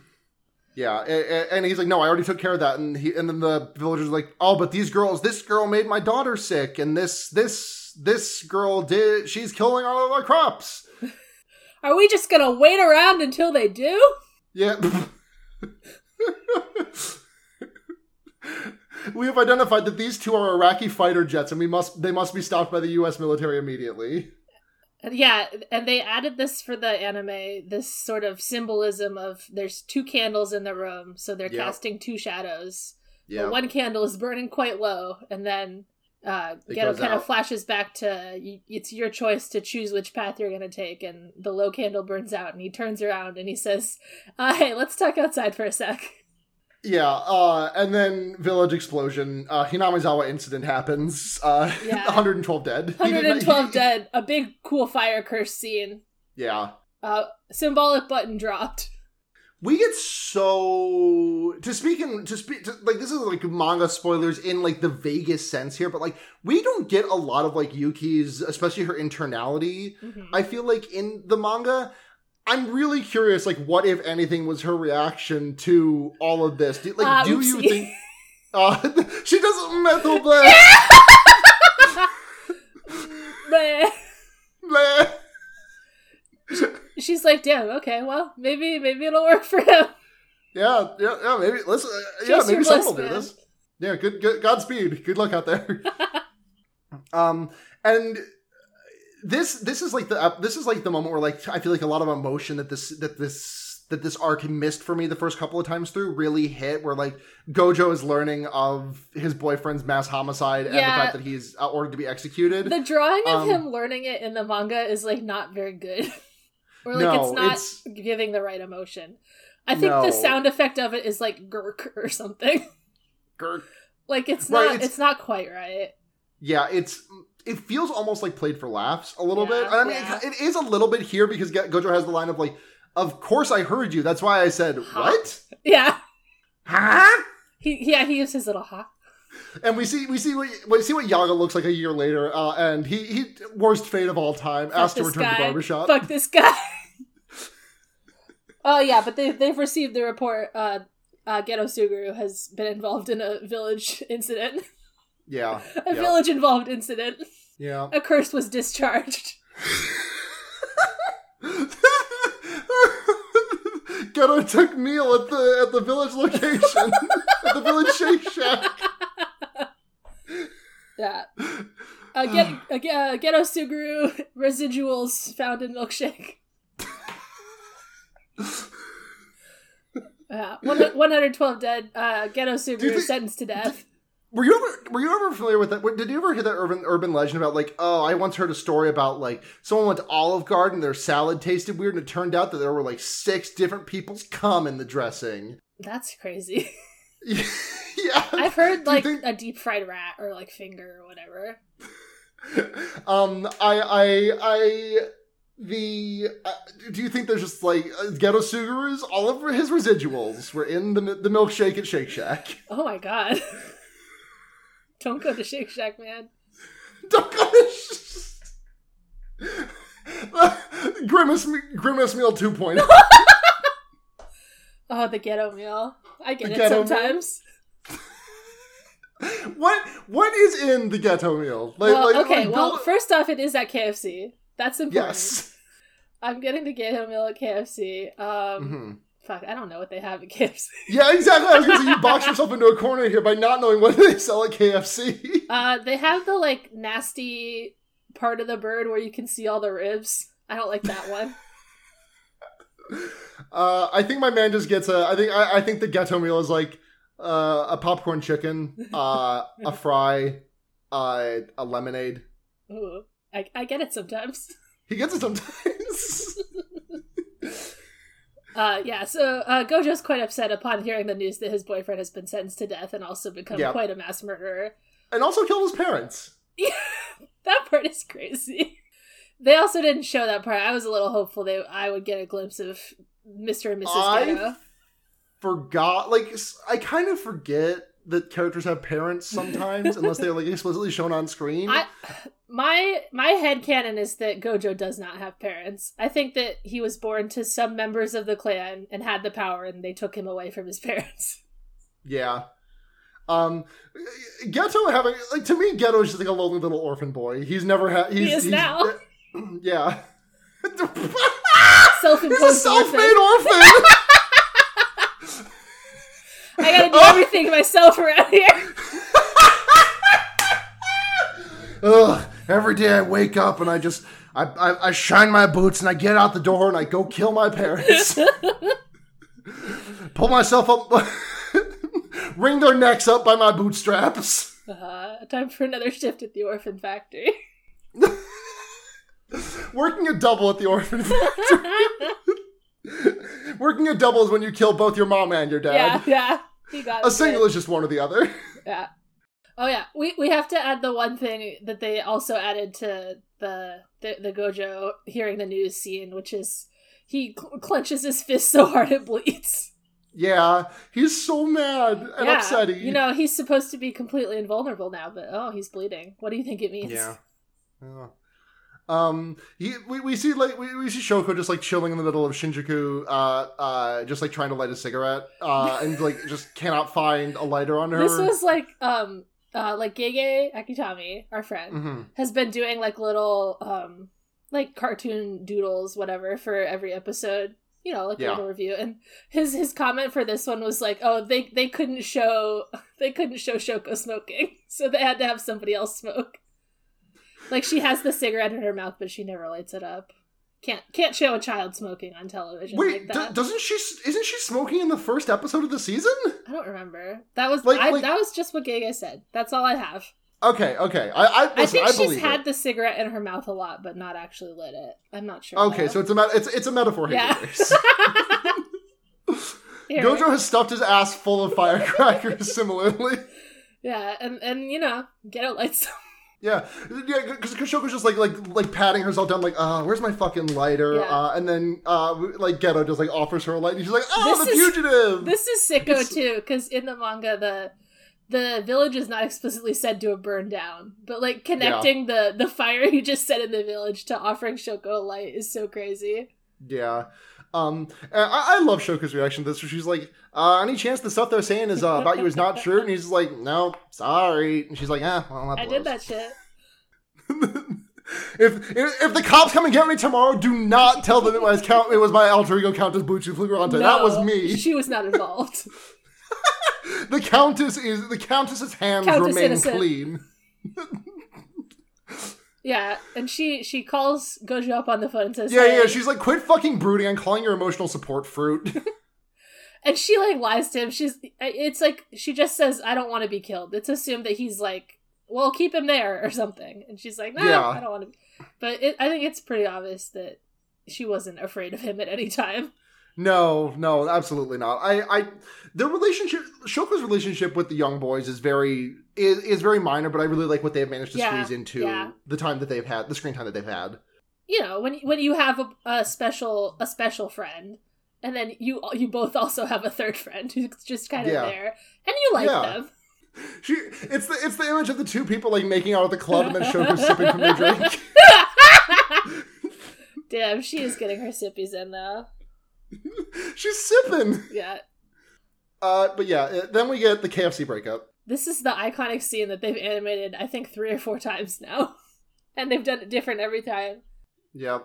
yeah, and, and he's like, no, I already took care of that, and he, and then the villagers are like, oh, but these girls, this girl made my daughter sick, and this, this, this girl did, she's killing all of our crops. Are we just gonna wait around until they do? Yeah. We have identified that these two are Iraqi fighter jets, and we must, they must be stopped by the U S military immediately. Yeah, and they added this for the anime, this sort of symbolism of there's two candles in the room, so they're yep. casting two shadows. Yeah, one candle is burning quite low, and then uh, Geto kind out. of flashes back to, it's your choice to choose which path you're going to take, and the low candle burns out, and he turns around and he says, uh, hey, let's talk outside for a sec. Yeah, uh, and then village explosion, uh, Hinamizawa incident happens, uh, yeah. one hundred twelve dead. one hundred twelve dead, a big cool fire curse scene. Yeah. Uh, symbolic button dropped. We get so, to speak in, to speak, to, like, this is like manga spoilers in like the vaguest sense here, but like, we don't get a lot of like Yuki's, especially her internality, mm-hmm. I feel like in the manga. I'm really curious, like, what, if anything, was her reaction to all of this? Do, like, uh, do oopsie. you think... Uh, she doesn't metal blast! Bleh. Bleh. She's like, damn, okay, well, maybe maybe it'll work for him. Yeah, yeah, yeah, maybe, let's, uh, yeah, maybe someone will do this. Yeah, good, good, Godspeed. Good luck out there. um, and... This this is like the uh, this is like the moment where like I feel like a lot of emotion that this that this that this arc missed for me the first couple of times through really hit, where like Gojo is learning of his boyfriend's mass homicide yeah. and the fact that he's ordered to be executed. The drawing of um, him learning it in the manga is like not very good, or like no, it's not it's, giving the right emotion. I think no. the sound effect of it is like gurk or something. Gurk. Like it's right, not it's, it's not quite right. Yeah, it's. It feels almost like played for laughs a little yeah, bit. I mean, yeah. it, it is a little bit here because Gojo has the line of like, of course I heard you. That's why I said, huh? What? Yeah. Huh? He, yeah, he used his little huh. And we see we see what, we see what Yaga looks like a year later. Uh, and he, he, worst fate of all time, Fuck asked to return guy. to barbershop. Fuck this guy. Oh, yeah, but they, they've received the report. Uh, uh, Getou Suguru has been involved in a village incident. Yeah. a yeah. village-involved incident. Yeah. A curse was discharged. Getou took meal at the at the village location. At the village Shake Shack. That. Uh, get, uh, Getou Suguru residuals found in milkshake. uh, one hundred twelve dead. Uh, Getou Suguru think, sentenced to death. Did, were you ever Were you ever familiar with that? Did you ever hear that urban urban legend about like, oh, I once heard a story about like someone went to Olive Garden, their salad tasted weird, and it turned out that there were like six different people's cum in the dressing. That's crazy. Yeah. Yeah. I've heard, like, think... a deep-fried rat or, like, finger or whatever. um, I, I, I, the, uh, do you think there's just, like, uh, Getou Suguru's, all of his residuals were in the the milkshake at Shake Shack? Oh my god. Don't go to Shake Shack, man. Don't go to Sh- Grimace, Grimace Meal two point oh. Oh, the Getou Meal. I get the it sometimes. Meal. What what is in the Getou Meal? Like, well, like, okay, like, well, first off, it is at K F C. That's important. Yes. I'm getting the Getou Meal at K F C. Um, mm-hmm. Fuck, I don't know what they have at K F C. Yeah, exactly. I was going to say, you box yourself into a corner here by not knowing what they sell at K F C. Uh, they have the, like, nasty part of the bird where you can see all the ribs. I don't like that one. uh, I think my man just gets a... I think, I, I think the Getou Meal is, like... Uh, a popcorn chicken, uh, a fry, uh, a lemonade. Ooh, I, I get it sometimes. He gets it sometimes. uh, yeah, so uh, Gojo's quite upset upon hearing the news that his boyfriend has been sentenced to death and also become yep. quite a mass murderer. And also killed his parents. Yeah, that part is crazy. They also didn't show that part. I was a little hopeful that I would get a glimpse of Mister and Missus I... Getou. Forgot, like, I kind of forget that characters have parents sometimes, unless they're, like, explicitly shown on screen. I, my my headcanon is that Gojo does not have parents. I think that he was born to some members of the clan and had the power, and they took him away from his parents. Yeah. Um, Getou having, like, to me, Getou is just, like, a lonely little orphan boy. He's never had... He is he's, now. Yeah. Self-imposed he's a self-made orphan! orphan. I gotta do everything myself around here. Ugh, every day I wake up and I just, I, I I shine my boots and I get out the door and I go kill my parents. Pull myself up, wring their necks up by my bootstraps. Uh, time for another shift at the orphan factory. Working a double at the orphan factory. Working a double is when you kill both your mom and your dad. Yeah, yeah. He got a single good. Is just one or the other. Yeah. Oh, yeah. We we have to add the one thing that they also added to the the, the Gojo hearing the news scene, which is he cl- clenches his fist so hard it bleeds. Yeah. He's so mad and yeah. upsetting. You know, he's supposed to be completely invulnerable now, but oh, he's bleeding. What do you think it means? Yeah. Yeah. Um, he, we, we see, like, we, we see Shoko just, like, chilling in the middle of Shinjuku, uh, uh, just, like, trying to light a cigarette, uh, and, like, just cannot find a lighter on her. This was, like, um, uh, like, Gege Akutami, our friend, mm-hmm. has been doing, like, little, um, like, cartoon doodles, whatever, for every episode, you know, like, yeah. little review, and his, his comment for this one was, like, oh, they, they couldn't show, they couldn't show Shoko smoking, so they had to have somebody else smoke. Like, she has the cigarette in her mouth, but she never lights it up. Can't can't show a child smoking on television. Wait, like that. D- doesn't she? Isn't she smoking in the first episode of the season? I don't remember. That was like, I, like, that was just what Gege said. That's all I have. Okay, okay. I I, listen, I think I she's had it. The cigarette in her mouth a lot, but not actually lit it. I'm not sure. Okay, though. So it's a it's it's a metaphor. Yeah. Gojo has stuffed his ass full of firecrackers. Similarly. Yeah, and and you know, Getou lights them. Yeah, yeah, because Shoko's just like like like patting herself down, like, ah, oh, where's my fucking lighter? Yeah. Uh, and then uh, like Getou just like offers her a light, and she's like, oh, this the is, fugitive. This is sicko too, because in the manga, the the village is not explicitly said to have burned down, but like connecting yeah. the the fire you just set in the village to offering Shoko a light is so crazy. Yeah. Um, I, I love Shoka's reaction to this, where she's like, uh, any chance the stuff they're saying is uh, about you is not true? And he's like, no, sorry. And she's like, ah, well, that blows. I did that shit. if, if if the cops come and get me tomorrow, do not tell them it was, count, it was my alter ego Countess Bucci Flugrante. No, that was me. She was not involved. the Countess is, the Countess's hands Countess remain innocent. Clean. Yeah, and she, she calls Gojo up on the phone and says, yeah, hey. yeah, she's like, quit fucking brooding. I'm calling your emotional support fruit. And she, like, lies to him. She's, it's like, she just says, I don't want to be killed. It's assumed that he's like, well, keep him there or something. And she's like, no, nah, yeah. I don't want to be. But it, I think it's pretty obvious that she wasn't afraid of him at any time. No, no, absolutely not. I, I, their relationship, Shoka's relationship with the young boys is very, is, is very minor, but I really like what they have managed to yeah, squeeze into yeah. the time that they've had, the screen time that they've had. You know, when when you have a, a special, a special friend, and then you you both also have a third friend who's just kind of yeah. there, and you like yeah. them. She, it's the it's the image of the two people like making out at the club, and then Shoka sipping from their drink. Damn, she is getting her sippies in though. She's sipping. Yeah. Uh, but yeah, then we get the K F C breakup. This is the iconic scene that they've animated, I think, three or four times now, and they've done it different every time. Yeah.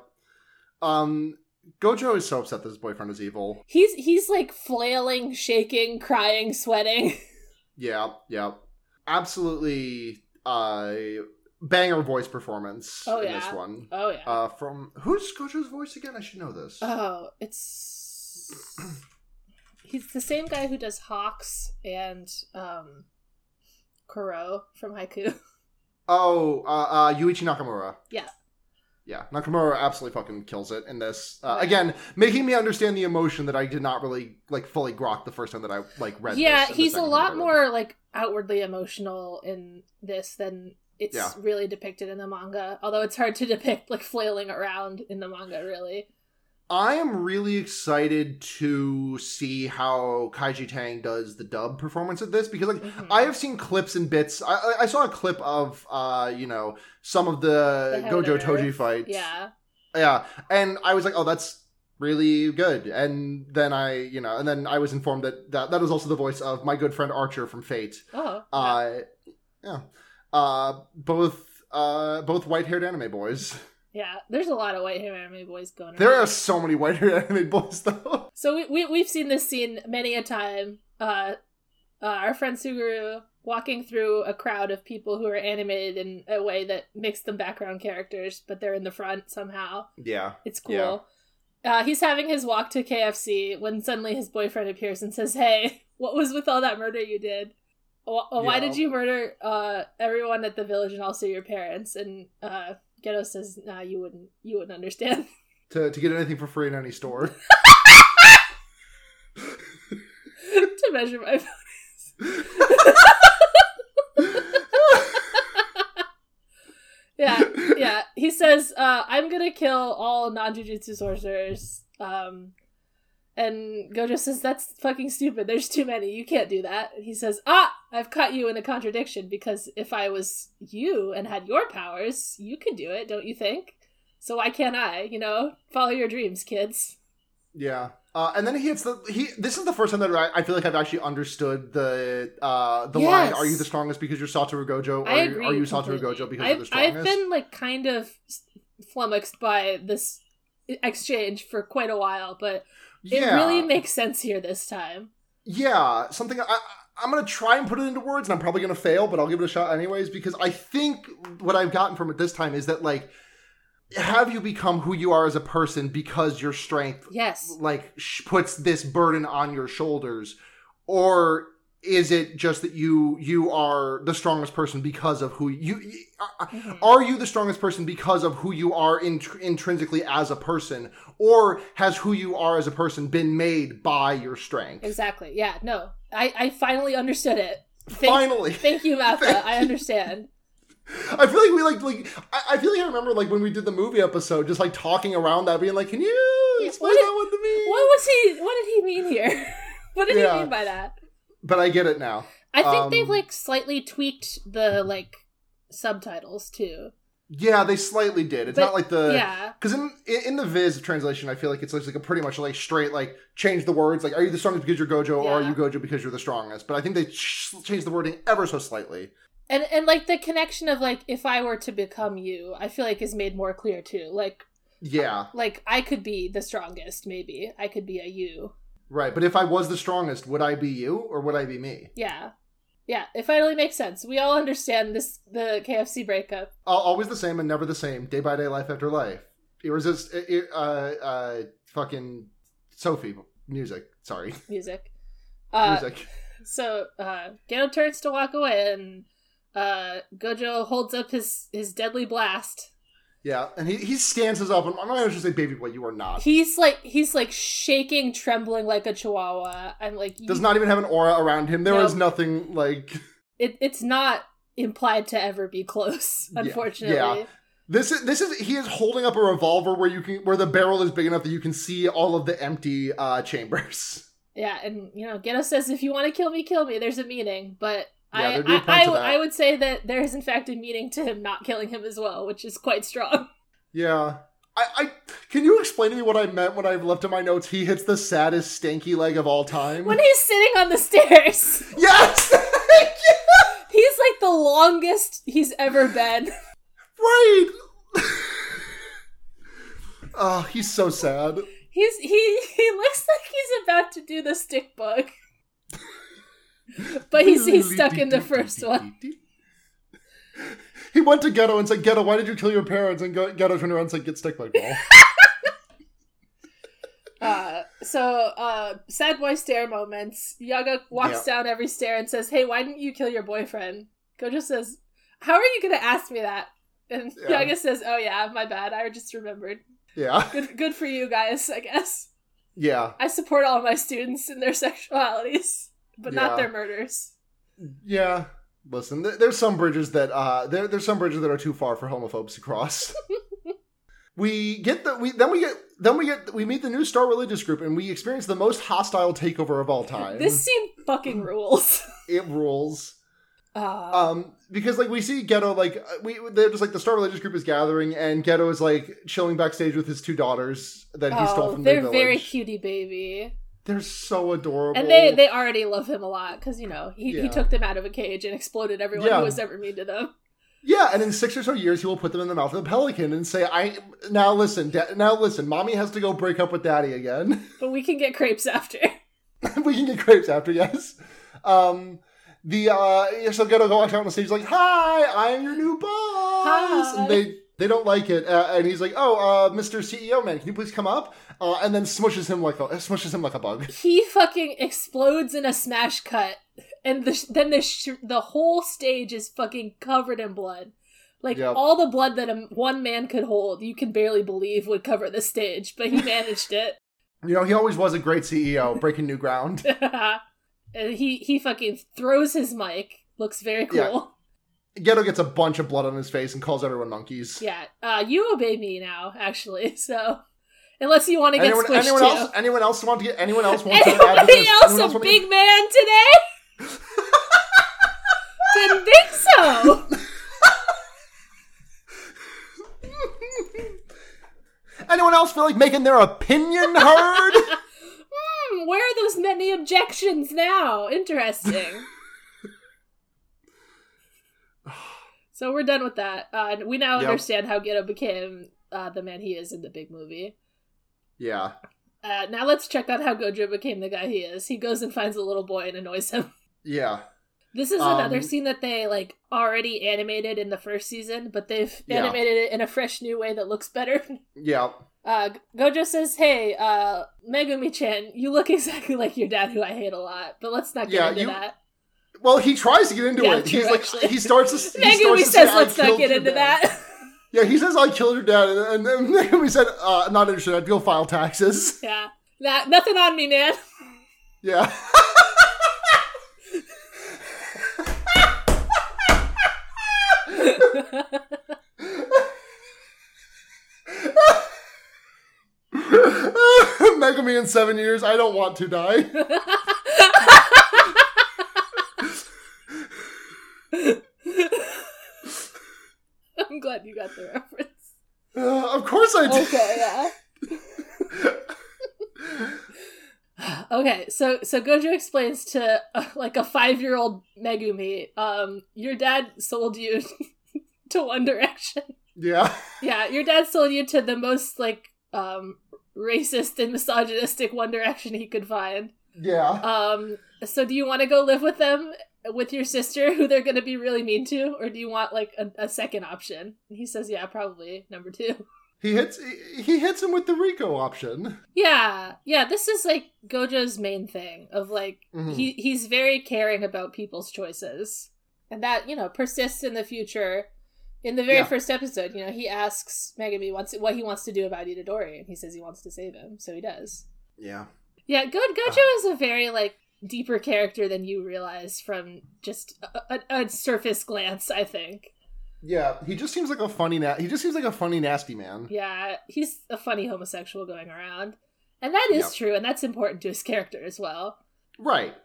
Um, Gojo is so upset that his boyfriend is evil. He's he's like flailing, shaking, crying, sweating. Yeah, yeah, absolutely. Uh, banger voice performance oh, in yeah. this one. Oh yeah. Uh, from who's Gojo's voice again? I should know this. Oh, it's. He's the same guy who does Hawks and um, Kuro from Haiku. Oh, uh, uh, Yuichi Nakamura. Yeah. Yeah, Nakamura absolutely fucking kills it in this. Uh, again, making me understand the emotion that I did not really, like, fully grok the first time that I, like, read yeah, this. Yeah, he's a lot more, like, outwardly emotional in this than it's yeah. really depicted in the manga. Although it's hard to depict, like, flailing around in the manga, really. I am really excited to see how Kaiji Tang does the dub performance of this, because, like, mm-hmm. I have seen clips and bits. I, I saw a clip of, uh, you know, some of the, the Gojo Toji fights. Yeah. Yeah. And I was like, oh, that's really good. And then I, you know, and then I was informed that that, that was also the voice of my good friend Archer from Fate. Oh. Yeah. Uh, yeah. Uh, both, uh, both white-haired anime boys. Yeah, there's a lot of white-haired anime boys going around. There are so many white-haired anime boys, though. So we, we, we've seen this scene many a time. Uh, uh, our friend Suguru walking through a crowd of people who are animated in a way that makes them background characters, but they're in the front somehow. Yeah. It's cool. Yeah. Uh, he's having his walk to K F C when suddenly his boyfriend appears and says, hey, what was with all that murder you did? Why yeah. did you murder uh, everyone at the village and also your parents? And... Uh, Getou says, nah, you wouldn't, you wouldn't understand. To to get anything for free in any store. To measure my bonus. yeah, yeah. He says, uh, I'm gonna kill all non-jujutsu sorcerers. Um, and Gojo says, that's fucking stupid. There's too many. You can't do that. And he says, ah, I've caught you in a contradiction, because if I was you and had your powers, you could do it, don't you think? So why can't I, you know? Follow your dreams, kids. Yeah. Uh, and then he hits the... he. This is the first time that I, I feel like I've actually understood the uh, the yes. line, are you the strongest because you're Satoru Gojo? Or I agree are you completely. Satoru Gojo because I've, you're the strongest? I've been, like, kind of flummoxed by this exchange for quite a while, but... Yeah. It really makes sense here this time. Yeah, something... I, I'm going to try and put it into words, and I'm probably going to fail, but I'll give it a shot anyways, because I think what I've gotten from it this time is that, like, have you become who you are as a person because your strength... Yes. Like, sh- puts this burden on your shoulders, or... Is it just that you you are the strongest person because of who you... you uh, mm-hmm. Are you the strongest person because of who you are int- intrinsically as a person? Or has who you are as a person been made by your strength? Exactly. Yeah, no. I, I finally understood it. Thank, finally. Thank you, Mappa. Thank I understand. I feel like we, like... like I, I feel like I remember, like, when we did the movie episode, just, like, talking around that, being like, can you explain what did, that one to me? What was he... What did he mean here? What did yeah. he mean by that? But I get it now. I think um, they've, like, slightly tweaked the, like, subtitles, too. Yeah, they slightly did. It's but, not like the... Yeah. Because in, in the Viz translation, I feel like it's like a pretty much like straight, like, change the words. Like, are you the strongest because you're Gojo, yeah. or are you Gojo because you're the strongest? But I think they ch- changed the wording ever so slightly. And, and, like, the connection of, like, if I were to become you, I feel like is made more clear, too. Like... Yeah. Like, I could be the strongest, maybe. I could be a you. Right, but if I was the strongest, would I be you, or would I be me? Yeah. Yeah, it finally makes sense. We all understand this, the K F C breakup. Always the same and never the same. Day by day, life after life. Irresist- uh, uh, fucking Sophie music. Sorry. Music. Uh, music. So, uh, Getou turns to walk away, and uh, Gojo holds up his, his deadly blast. Yeah, and he, he stances up, and I'm not just say, baby boy, you are not. He's like he's like shaking, trembling like a chihuahua. I'm like does you... not even have an aura around him. There nope. is nothing like it. It's not implied to ever be close, unfortunately. Yeah. yeah. This is this is he is holding up a revolver where you can where the barrel is big enough that you can see all of the empty uh, chambers. Yeah, and you know, Getou says, "If you want to kill me, kill me." There's a meaning, but. Yeah, I, I, I, I would say that there is in fact a meaning to him not killing him as well, which is quite strong. Yeah. I, I can you explain to me what I meant when I left in my notes, he hits the saddest stanky leg of all time? When he's sitting on the stairs. Yes! He's like the longest he's ever been. Right! Oh, he's so sad. He's he, he looks like he's about to do the stick bug. But he's, he's stuck in the first one. He went to Getou and said, Getou, why did you kill your parents? And Getou turned around and said, get stick like ball. uh, so, uh, sad boy stair moments. Yaga walks yeah. down every stair and says, hey, why didn't you kill your boyfriend? Gojo says, how are you going to ask me that? And yeah. Yaga says, oh yeah, my bad. I just remembered. Yeah. Good, good for you guys, I guess. Yeah. I support all my students in their sexualities. But yeah. not their murders. Yeah. Listen, th- there's some bridges that uh there there's some bridges that are too far for homophobes to cross. we get the we then we get then we get we meet the new Star Religious group and we experience the most hostile takeover of all time. This scene fucking rules. It rules. Uh, um because like we see Getou like we they're just like the Star Religious group is gathering and Getou is like chilling backstage with his two daughters that oh, he stole from their village. They're very cutie baby. They're so adorable. And they, they already love him a lot because, you know, he, yeah. he took them out of a cage and exploded everyone yeah. who was ever mean to them. Yeah, and in six or so years, he will put them in the mouth of a pelican and say, "I now listen, da- now listen, mommy has to go break up with daddy again. But we can get crepes after." We can get crepes after, yes. Um, the uh, So Getou walks out on the stage like, "Hi, I am your new boss." Hi. And they... They don't like it, uh, and he's like, "Oh, uh, Mister C E O man, can you please come up?" Uh, and then smushes him like a smushes him like a bug. He fucking explodes in a smash cut, and the, then the sh- the whole stage is fucking covered in blood, like yep. all the blood that a, one man could hold. You can barely believe would cover the stage, but he managed it. You know, he always was a great C E O, breaking new ground. And he he fucking throws his mic. Looks very cool. Yeah. Getou gets a bunch of blood on his face and calls everyone monkeys. Yeah, uh, you obey me now, actually. So, unless you want to get anyone, squished anyone else, too. Anyone else want to get? Anyone else want to? Anybody else anyone a big get... man today? Didn't think so. Anyone else feel like making their opinion heard? Hmm, where are those many objections now? Interesting. So we're done with that. Uh, we now yep. understand how Getou became uh, the man he is in the big movie. Yeah. Uh, now let's check out how Gojo became the guy he is. He goes and finds a little boy and annoys him. Yeah. This is um, another scene that they like already animated in the first season, but they've yeah. animated it in a fresh new way that looks better. Yeah. Uh, Gojo says, "Hey, uh, Megumi-chan, you look exactly like your dad, who I hate a lot, but let's not get yeah, into you- that." Well, he tries to get into yeah, it. True, he's like, actually. he starts to. He Megumi says, say, "Let's not get into dad. that." Yeah, he says, "I killed your dad," and then Megumi said, uh, "Not interested. I'd go file taxes." Yeah, nah, nothing on me, man. Yeah. Megumi in seven years. I don't want to die. glad you got the reference. Uh, of course I did. Okay, yeah. okay, so so Gojo explains to uh, like a five-year-old Megumi, um, your dad sold you to One Direction. Yeah. Yeah, your dad sold you to the most like um, racist and misogynistic One Direction he could find. Yeah. Um. So do you want to go live with them? With your sister, who they're going to be really mean to, or do you want like a, a second option? And he says, "Yeah, probably number two." He hits he, he hits him with the Rico option. Yeah, yeah. This is like Gojo's main thing of like mm-hmm. he he's very caring about people's choices, and that you know persists in the future. In the very yeah. first episode, you know, he asks Megumi wants what he wants to do about Itadori, and he says he wants to save him, so he does. Yeah, yeah. Go- Gojo uh. is a very like. deeper character than you realize from just a, a, a surface glance, I think. Yeah, he just seems like a funny, na- he just seems like a funny, nasty man. Yeah, he's a funny homosexual going around. And that is yep. true, and that's important to his character as well. Right.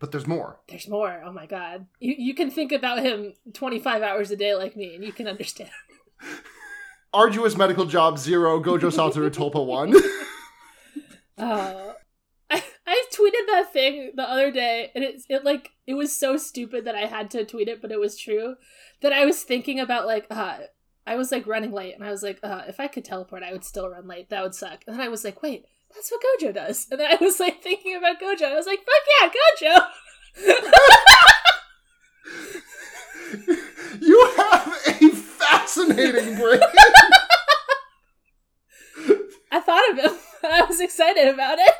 But there's more. There's more, oh my god. You you can think about him twenty-five hours a day like me, and you can understand. Arduous medical job zero, Gojo Satoru Tolpa one. Oh. I tweeted that thing the other day, and it, it like, it was so stupid that I had to tweet it, but it was true, that I was thinking about, like, uh, I was, like, running late, and I was like, uh, if I could teleport, I would still run late. That would suck. And then I was like, wait, that's what Gojo does. And then I was, like, thinking about Gojo, and I was like, fuck yeah, Gojo! You have a fascinating brain! I thought of him. I was excited about it.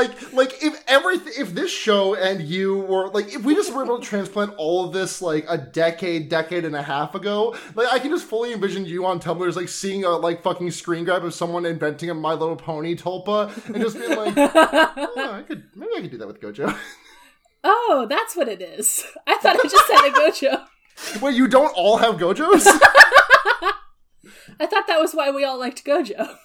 Like, like if everything, if this show and you were, like, if we just were able to transplant all of this, like, a decade, decade and a half ago, like, I can just fully envision you on Tumblr just, like, seeing a, like, fucking screen grab of someone inventing a My Little Pony Tulpa and just being like, oh, I could, maybe I could do that with Gojo. Oh, that's what it is. I thought I just had a Gojo. Wait, you don't all have Gojos? I thought that was why we all liked Gojo.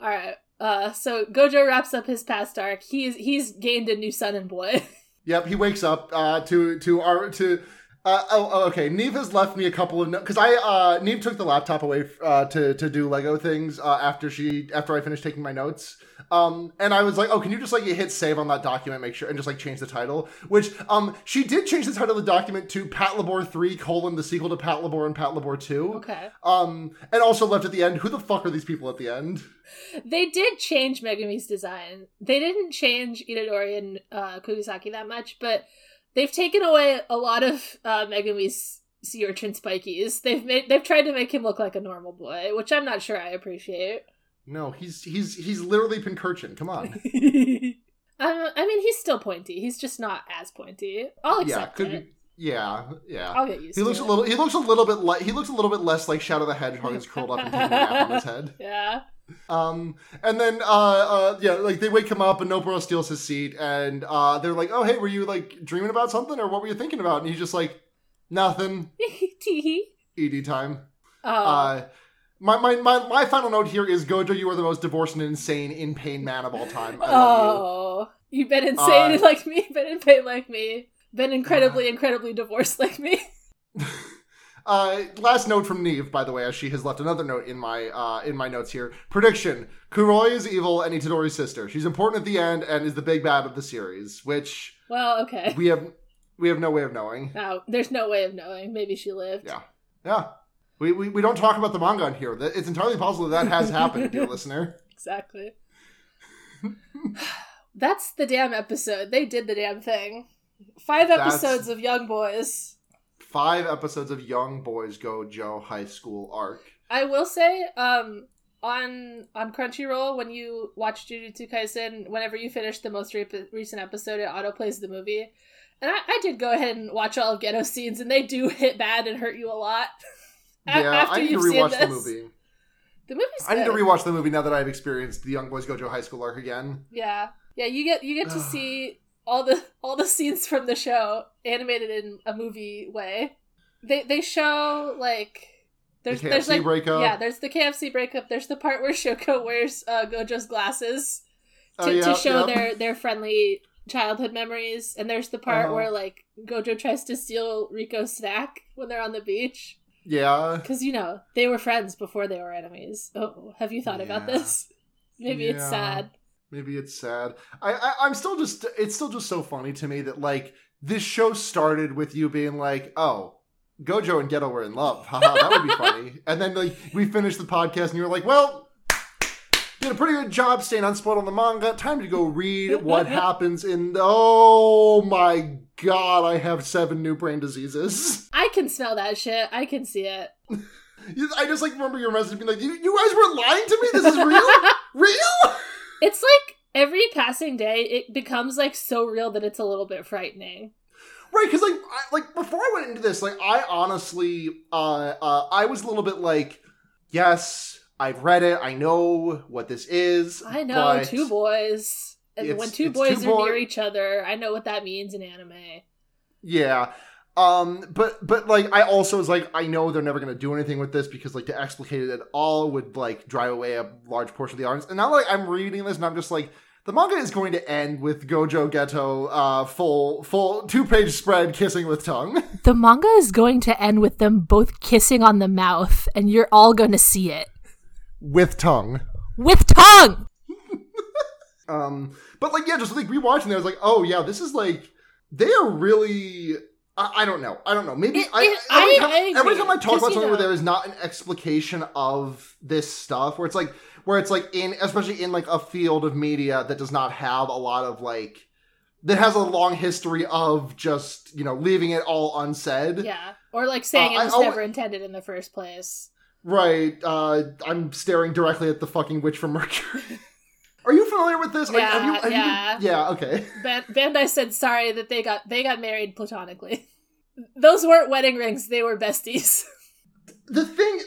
All right. Uh, so Gojo wraps up his past arc. He's he's gained a new son and boy. Yep, he wakes up uh, to to our to. Uh, oh, oh, okay. Neve has left me a couple of notes because I uh, Neve took the laptop away uh, to to do Lego things uh, after she after I finished taking my notes. Um, and I was like, oh, can you just like hit save on that document, make sure, and just like change the title? Which um, she did change the title of the document to Pat Labor three colon the sequel to Pat Labor and Pat Labor two. Okay. Um, and also left at the end. Who the fuck are these people at the end? They did change Megumi's design. They didn't change Itadori and uh, Kugisaki that much, but they've taken away a lot of uh, Megumi's sea urchin spikies. They've made they've tried to make him look like a normal boy, which I'm not sure I appreciate. No, he's he's he's literally Pincurchin. Come on. um, I mean, he's still pointy. He's just not as pointy. I'll accept yeah, could it. Be, yeah, yeah. I'll get used he to looks it. A little, he looks a little bit like he looks a little bit less like Shadow the Hedgehog is curled up and taking a nap on his head. Yeah. Um, and then, uh, uh, yeah, like, they wake him up, and Nobara steals his seat, and, uh, they're like, oh, hey, were you, like, dreaming about something, or what were you thinking about? And he's just like, nothing. E D time. Oh. Uh, my, my, my, my final note here is, Gojo, you are the most divorced and insane, in pain man of all time. I oh. You. You've been insane uh, like me, been in pain like me, been incredibly, uh, incredibly divorced like me. Uh, last note from Neve, by the way, as she has left another note in my uh, in my notes here. Prediction. Kuroi is evil and Itadori's sister. She's important at the end and is the big bad of the series, which... Well, okay. We have we have no way of knowing. Oh, there's no way of knowing. Maybe she lived. Yeah. Yeah. We we, we don't talk about the manga in here. It's entirely possible that that has happened, dear listener. Exactly. That's the damn episode. They did the damn thing. Five episodes That's... of Young Boys. Five episodes of Young Boys Gojo High School arc. I will say, um, on on Crunchyroll, when you watch Jujutsu Kaisen, whenever you finish the most re- recent episode, it autoplays the movie. And I, I did go ahead and watch all of Getou's scenes, and they do hit bad and hurt you a lot. Yeah, after I need you've to rewatch the movie. The movie's good. I need to rewatch the movie now that I've experienced the Young Boys Gojo High School arc again. Yeah, yeah, you get you get to see. All the all the scenes from the show animated in a movie way. They they show like there's the K F C there's like breakup. Yeah, there's the K F C breakup. There's the part where Shoko wears uh, Gojo's glasses to, oh, yeah, to show yeah. their, their friendly childhood memories, and there's the part uh-huh. where like Gojo tries to steal Riko's snack when they're on the beach. Yeah, because you know they were friends before they were enemies. Oh, have you thought yeah. about this? Maybe yeah. it's sad. Maybe it's sad. I, I I'm still just it's still just so funny to me that like this show started with you being like, oh, Gojo and Getou were in love. Haha, that would be funny. And then like we finished the podcast and you were like, well. Did a pretty good job staying unspoiled on the manga. Time to go read what happens in... Oh my god, I have seven new brain diseases. I can smell that shit. I can see it. I just like remember your message being like, you, you guys were lying to me? This is real? Real? It's like every passing day, it becomes like so real that it's a little bit frightening. Right, because like, I, like before I went into this, like I honestly, uh, uh, I was a little bit like, yes... I've read it. I know what this is. I know two boys. And when two boys two are boy- near each other, I know what that means in anime. Yeah. Um, but, but like, I also was like, I know they're never going to do anything with this because, like, to explicate it at all would, like, drive away a large portion of the audience. And now, like, I'm reading this and I'm just like, the manga is going to end with Gojo Getou, uh, full, full two-page spread, kissing with tongue. The manga is going to end with them both kissing on the mouth, and you're all going to see it. With tongue. With tongue! um, But, like, yeah, just, like, rewatching that, I was like, oh, yeah, this is, like, they are really... I, I don't know. I don't know. Maybe it, I... It, every, I time, every time I talk about something know. where there is not an explication of this stuff, where it's, like, where it's, like, in... Especially in, like, a field of media that does not have a lot of, like... That has a long history of just, you know, leaving it all unsaid. Yeah. Or, like, saying uh, it was I, never I, intended in the first place. Right, uh, I'm staring directly at the fucking Witch from Mercury. Are you familiar with this? Yeah, have you, have yeah. You, yeah, okay. Ban- Bandai said sorry that they got they got married platonically. Those weren't wedding rings, they were besties. The thing...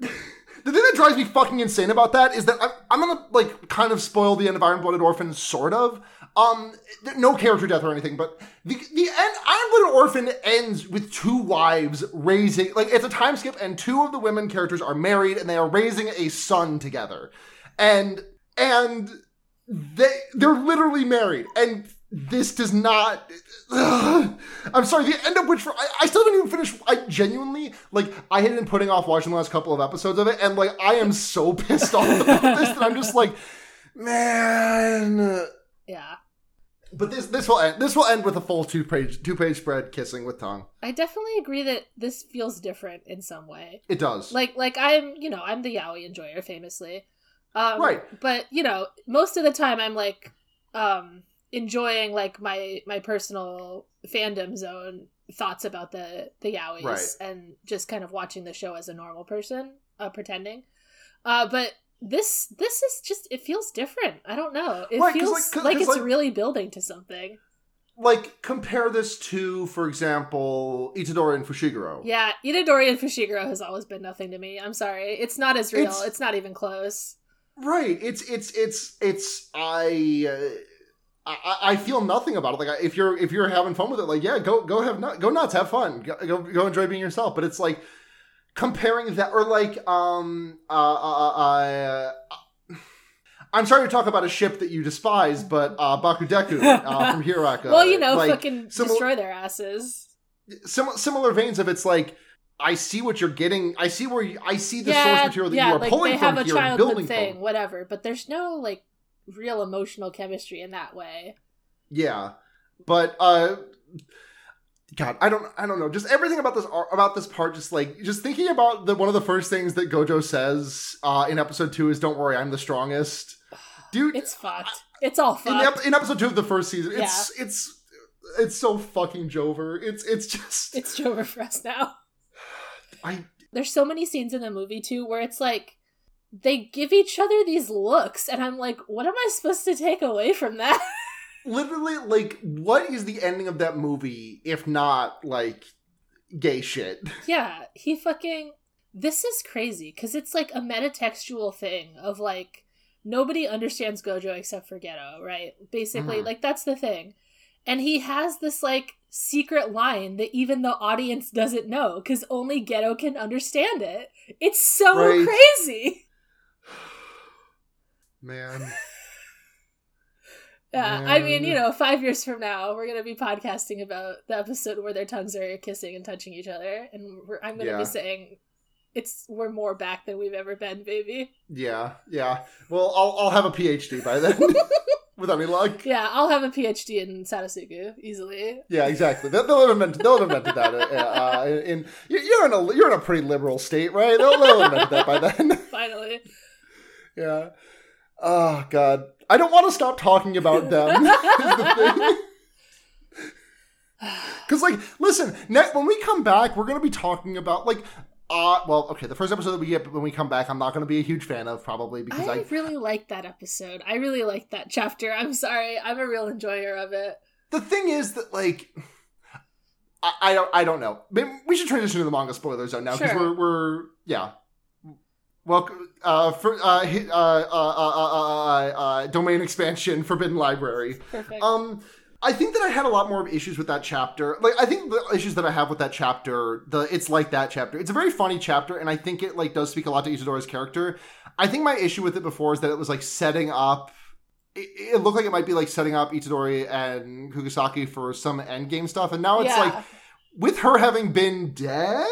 The thing that drives me fucking insane about that is that I'm, I'm gonna, like, kind of spoil the end of Iron-Blooded Orphan, sort of. Um, no character death or anything, but the the end, Iron-Blooded Orphan ends with two wives raising, like, it's a time skip, and two of the women characters are married, and they are raising a son together. And, and they, they're literally married, and... This does not... Ugh. I'm sorry, the end of which... I, I still didn't even finish... I genuinely... Like, I had been putting off watching the last couple of episodes of it, and, like, I am so pissed off about this that I'm just like, man... Yeah. But this this will end This will end with a full two-page two-page spread, kissing with tongue. I definitely agree that this feels different in some way. It does. Like, like I'm, you know, I'm the yaoi enjoyer, famously. Um, right. But, you know, most of the time I'm like... um. enjoying like my my personal fandom zone thoughts about the the yaois, right. And just kind of watching the show as a normal person, uh, pretending. Uh, but this this is just, it feels different. I don't know. It right, feels cause, like, cause, like cause, it's like, really building to something. Like, compare this to, for example, Itadori and Fushiguro. Yeah, Itadori and Fushiguro has always been nothing to me. I'm sorry. It's not as real. It's, it's not even close. Right. It's, it's, it's, it's, I... Uh, I, I feel nothing about it. Like if you're if you're having fun with it, like yeah, go go have nu- go nuts, have fun, go, go go enjoy being yourself. But it's like comparing that, or like um uh, uh, uh I'm sorry to talk about a ship that you despise, but uh, Bakudeku uh, from Hiraka. Well, you know, like, fucking simil- destroy their asses. Sim- similar veins of it's like I see what you're getting. I see where you, I see the yeah, source material that yeah, you are like pulling from here and building thing, from. Whatever. But there's no like. Real emotional chemistry in that way. Yeah, but uh, God, I don't, I don't know. Just everything about this, about this part, just like just thinking about the one of the first things that Gojo says uh, in episode two is, "Don't worry, I'm the strongest." Dude, it's fucked. I, it's all fucked. In, ep- in episode two of the first season, it's yeah. it's it's so fucking Jover. It's it's just it's Jover for us now. I there's so many scenes in the movie too where it's like. They give each other these looks, and I'm like, what am I supposed to take away from that? Literally, like, what is the ending of that movie if not, like, gay shit? Yeah, he fucking... This is crazy, because it's, like, a metatextual thing of, like, nobody understands Gojo except for Getou, right? Basically, mm. like, that's the thing. And he has this, like, secret line that even the audience doesn't know, because only Getou can understand it. It's so right. crazy! Man. Yeah, um, I mean, you know, five years from now, we're going to be podcasting about the episode where their tongues are kissing and touching each other. And we're, I'm going to yeah. be saying, it's we're more back than we've ever been, baby. Yeah, yeah. Well, I'll I'll have a PhD by then. With any luck. Yeah, I'll have a PhD in Sadasugu, easily. Yeah, exactly. They'll have invented, they'll have invented that. Uh, in, you're, in a, you're in a pretty liberal state, right? They'll have invented that by then. Finally. Yeah. Oh, God. I don't want to stop talking about them. Is the thing. Because, like, listen, next, when we come back, we're going to be talking about, like... Uh, well, okay, the first episode that we get when we come back, I'm not going to be a huge fan of, probably, because I... I really liked that episode. I really liked that chapter. I'm sorry. I'm a real enjoyer of it. The thing is that, like... I, I, don't, I don't know. Maybe we should transition to the manga spoiler zone now, because sure. we're, we're... Yeah. Welcome... Uh, for, uh, uh, uh, uh, uh, uh, uh, domain expansion, Forbidden Library. Perfect. Um... I think that I had a lot more of issues with that chapter. Like, I think the issues that I have with that chapter, the it's like that chapter. It's a very funny chapter, and I think it, like, does speak a lot to Itadori's character. I think my issue with it before is that it was, like, setting up... It, it looked like it might be, like, setting up Itadori and Kugisaki for some endgame stuff, and now it's, yeah. like, with her having been dead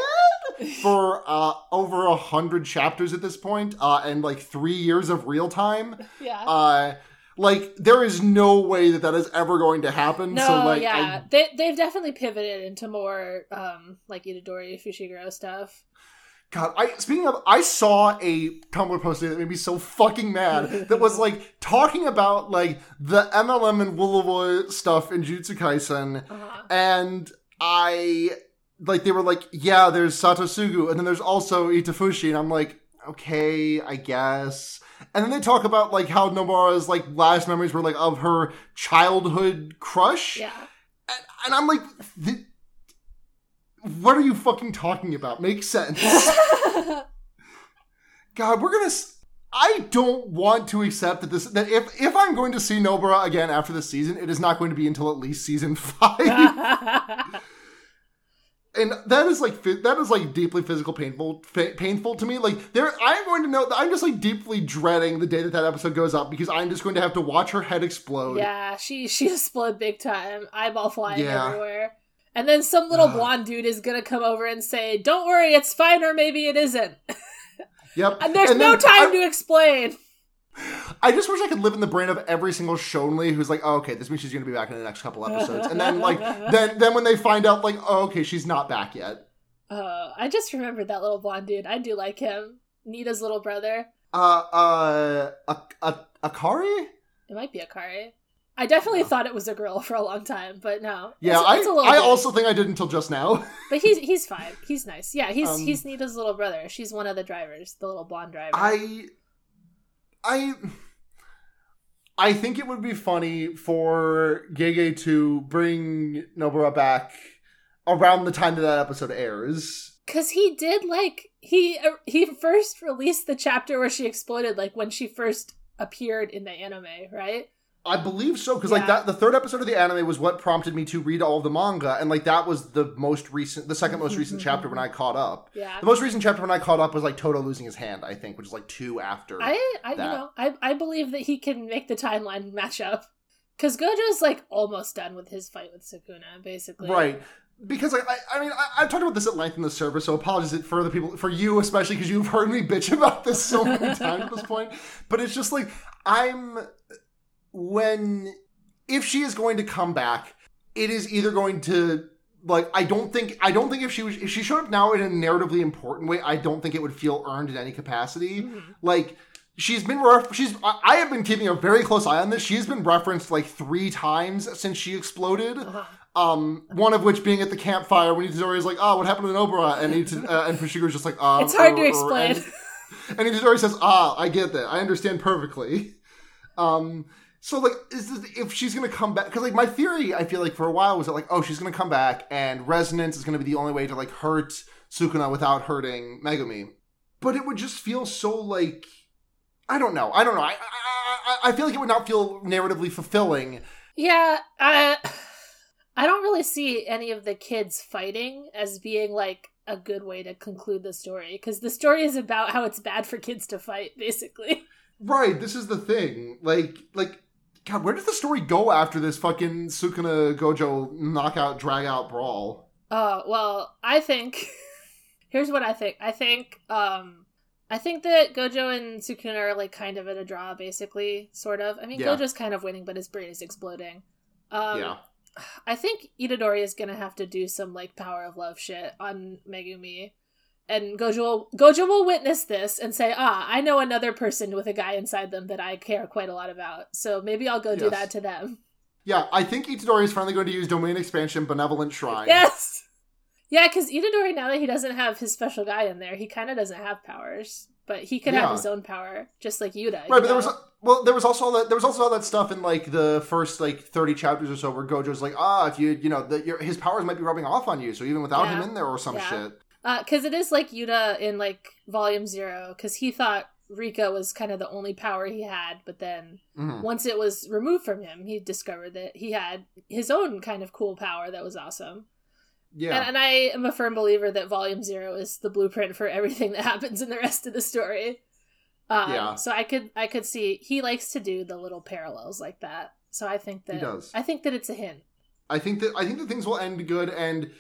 for uh, over a hundred chapters at this point, uh, and, like, three years of real time... Yeah. Uh, Like, there is no way that that is ever going to happen. No, so, like, yeah. I... They, they've definitely pivoted into more, um, like, Itadori, Fushiguro stuff. God, I speaking of, I saw a Tumblr post today that made me so fucking mad that was, like, talking about, like, the M L M and Woolowoy stuff in Jujutsu Kaisen. Uh-huh. And I, like, they were like, yeah, there's Satosugu, and then there's also Itafushi, and I'm like, okay, I guess... And then they talk about, like, how Nobara's, like, last memories were, like, of her childhood crush. Yeah. And, and I'm like, th- what are you fucking talking about? Makes sense. God, we're gonna... S- I don't want to accept that this... That if, if I'm going to see Nobara again after this season, it is not going to be until at least season five. And that is, like, that is, like, deeply physical painful fa- painful to me. Like, there, I'm going to know, I'm just, like, deeply dreading the day that that episode goes up because I'm just going to have to watch her head explode. Yeah, she she exploded big time. Eyeball flying yeah. everywhere. And then some little uh, blonde dude is going to come over and say, don't worry, it's fine, or maybe it isn't. Yep. And there's and no time I, to explain. I just wish I could live in the brain of every single Shonly who's like, oh, okay, this means she's going to be back in the next couple episodes. And then, like, then then when they find out, like, oh, okay, she's not back yet. Oh, I just remembered that little blonde dude. I do like him. Nita's little brother. Uh, uh, Akari? It might be Akari. I definitely oh. thought it was a girl for a long time, but no. Yeah, it's, I, it's a I also think I did until just now. But he's he's fine. He's nice. Yeah, he's um, he's Nita's little brother. She's one of the drivers, the little blonde driver. I... I I think it would be funny for Gege to bring Nobara back around the time that that episode airs. Because he did, like, he uh, he first released the chapter where she exploded, like, when she first appeared in the anime, right? I believe so, because, yeah. like, that the third episode of the anime was what prompted me to read all of the manga, and, like, that was the most recent, the second most recent chapter when I caught up. Yeah. The most recent chapter when I caught up was, like, Toto losing his hand, I think, which is, like, two after I, I that. You know, I, I believe that he can make the timeline match up, because Gojo's, like, almost done with his fight with Sukuna, basically. Right. Because, like, I, I mean, I, I've talked about this at length in the service, so apologies for the people, for you especially, because you've heard me bitch about this so many times at this point, but it's just, like, I'm... When, if she is going to come back, it is either going to, like, I don't think, I don't think if she was, if she showed up now in a narratively important way, I don't think it would feel earned in any capacity. Mm-hmm. Like, she's been, ref- she's, I have been keeping a very close eye on this. She's been referenced, like, three times since she exploded. Uh-huh. Um, one of which being at the campfire when Itadori is like, oh, what happened to Nobara? And Itadori, uh, and Fushiguro's just like, ah. Oh, it's hard to explain. And, and Itadori says, ah, I get that. I understand perfectly. Um... So, like, is this, if she's going to come back... Because, like, my theory, I feel like, for a while was that, like, oh, she's going to come back and resonance is going to be the only way to, like, hurt Sukuna without hurting Megumi. But it would just feel so, like... I don't know. I don't know. I I, I feel like it would not feel narratively fulfilling. Yeah. I, I don't really see any of the kids fighting as being, like, a good way to conclude the story. Because the story is about how it's bad for kids to fight, basically. Right. This is the thing. Like, like... God, where does the story go after this fucking Sukuna Gojo knockout drag out brawl? Uh, well, I think here's what I think. I think um, I think that Gojo and Sukuna are like kind of at a draw, basically, sort of. I mean, yeah. Gojo's kind of winning, but his brain is exploding. Um, yeah. I think Itadori is gonna have to do some like power of love shit on Megumi. And Gojo will, Gojo will witness this and say, ah, I know another person with a guy inside them that I care quite a lot about. So maybe I'll go yes. do that to them. Yeah, I think Itadori is finally going to use Domain Expansion Benevolent Shrine. Yes! Yeah, because Itadori, now that he doesn't have his special guy in there, he kind of doesn't have powers. But he could yeah. have his own power, just like Yuta. Right, but know? there was well, there was also all that there was also all that stuff in like the first like thirty chapters or so, where Gojo's like, ah, if you you know, the, your, his powers might be rubbing off on you, so even without yeah. him in there or some yeah. shit. Because uh, it is like Yuta in like volume zero, because he thought Rika was kind of the only power he had, but then mm-hmm. once it was removed from him, he discovered that he had his own kind of cool power that was awesome. Yeah, and, and I am a firm believer that volume zero is the blueprint for everything that happens in the rest of the story. Um, yeah, so I could I could see he likes to do the little parallels like that. So I think that he does. I think that it's a hint. I think that I think that things will end good. And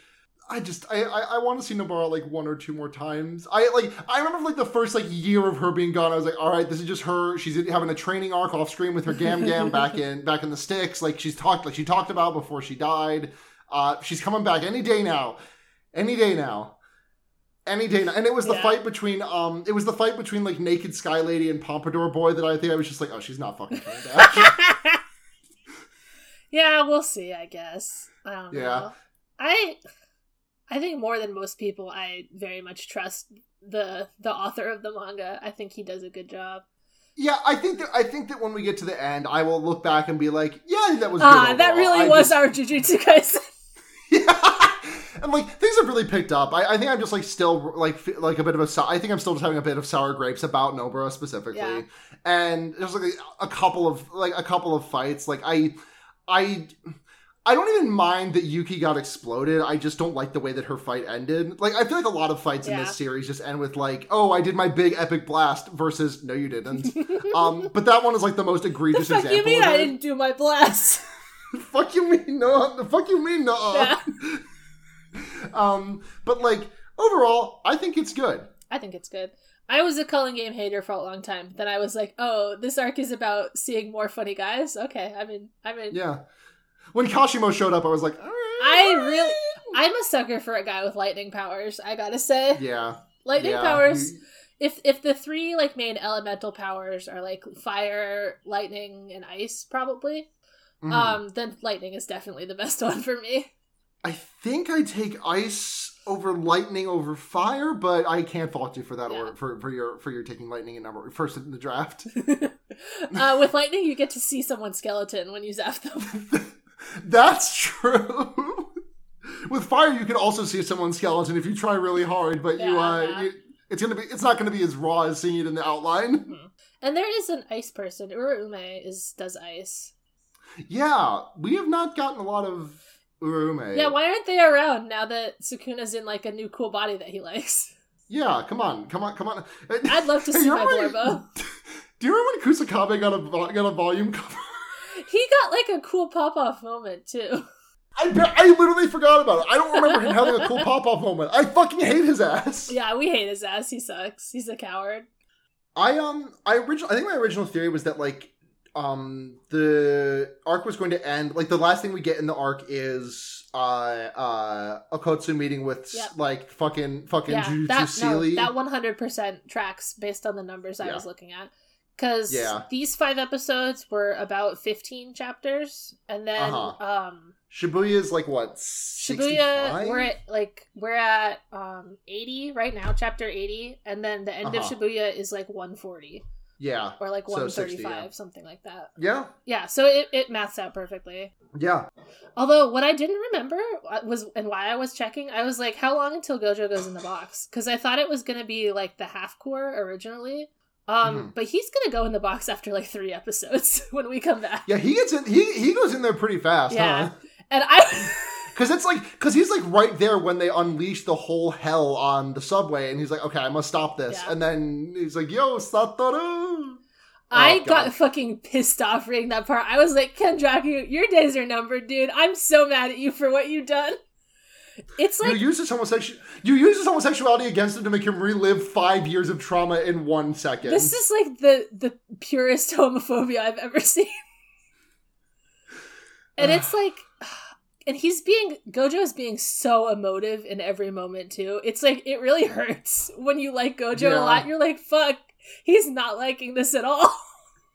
I just, I, I, I want to see Nobara, like, one or two more times. I, like, I remember, like, the first, like, year of her being gone, I was like, all right, this is just her. She's having a training arc off screen with her Gam Gam back in, back in the sticks. Like, she's talked, like, she talked about before she died. Uh, she's coming back any day now. Any day now. Any day now. And it was the yeah. fight between, um, it was the fight between, like, Naked Sky Lady and Pompadour Boy that I think I was just like, oh, she's not fucking coming back. Yeah, we'll see, I guess. I don't yeah. know. I... I think more than most people, I very much trust the the author of the manga. I think he does a good job. Yeah, I think that I think that when we get to the end, I will look back and be like, yeah, that was good. Ah, uh, that really I was just... our Jujutsu Kaisen. Yeah, and like things have really picked up. I, I think I'm just like still like like a bit of a. I think I'm still just having a bit of sour grapes about Nobara specifically, yeah. and there's like a couple of like a couple of fights. Like I, I. I don't even mind that Yuki got exploded. I just don't like the way that her fight ended. Like, I feel like a lot of fights yeah. in this series just end with, like, oh, I did my big epic blast versus, no, you didn't. um, but that one is, like, the most egregious the fuck example. Fuck you mean I didn't do my blast? Fuck you mean no. The fuck you mean no. Yeah. um, but, like, overall, I think it's good. I think it's good. I was a Culling Game hater for a long time. Then I was like, oh, this arc is about seeing more funny guys? Okay, I'm in. I'm in. Yeah. When Kashimo showed up, I was like, all right. I really, I'm a sucker for a guy with lightning powers, I gotta say. Yeah. Lightning yeah. powers, if if the three, like, main elemental powers are, like, fire, lightning, and ice, probably, mm. um, then lightning is definitely the best one for me. I think I take ice over lightning over fire, but I can't fault you for that yeah. or for, for your for your taking lightning in number first in the draft. uh, with lightning, you get to see someone's skeleton when you zap them. That's true. With fire, you can also see someone's skeleton if you try really hard, but yeah, you, uh, yeah. you, it's gonna be—it's not gonna be as raw as seeing it in the outline. Mm-hmm. And there is an ice person. Uruume is does ice. Yeah, we have not gotten a lot of Uruume. Yeah, why aren't they around now that Sukuna's in like a new cool body that he likes? Yeah, come on, come on, come on! I'd love to see hey, my Glorbo. Do you remember when Kusakabe got a got a volume cover? He got, like, a cool pop-off moment, too. I I literally forgot about it. I don't remember him having a cool pop-off moment. I fucking hate his ass. Yeah, we hate his ass. He sucks. He's a coward. I, um, I original, I think my original theory was that, like, um, the arc was going to end, like, the last thing we get in the arc is, uh, uh, Okkotsu meeting with, yep. like, fucking, fucking yeah, Jujutsu Seely. No, that one hundred percent tracks based on the numbers I yeah. was looking at. Because yeah. these five episodes were about fifteen chapters, and then uh-huh. um, Shibuya's like what? sixty-five? Shibuya, we're at like we're at um eighty right now, chapter eighty, and then the end uh-huh. of Shibuya is like one forty. Yeah, or like one thirty-five, so yeah. something like that. Yeah, yeah. So it it maths out perfectly. Yeah. Although what I didn't remember was, and why I was checking, I was like, how long until Gojo goes in the box? Because I thought it was gonna be like the half core originally. Um, mm-hmm. But he's gonna go in the box after like three episodes when we come back. Yeah, he gets in. He he goes in there pretty fast. Yeah, huh? And I because it's like because he's like right there when they unleash the whole hell on the subway, and he's like, okay, I must stop this. Yeah. And then he's like, yo, Satoru. I oh, got fucking pissed off reading that part. I was like, Kenjaku, your days are numbered, dude. I'm so mad at you for what you've done. It's like... You use his, homosexu- you use his homosexuality against him to make him relive five years of trauma in one second. This is like the, the purest homophobia I've ever seen. And it's like... And he's being... Gojo's being so emotive in every moment, too. It's like, it really hurts when you like Gojo yeah. a lot. You're like, fuck, he's not liking this at all.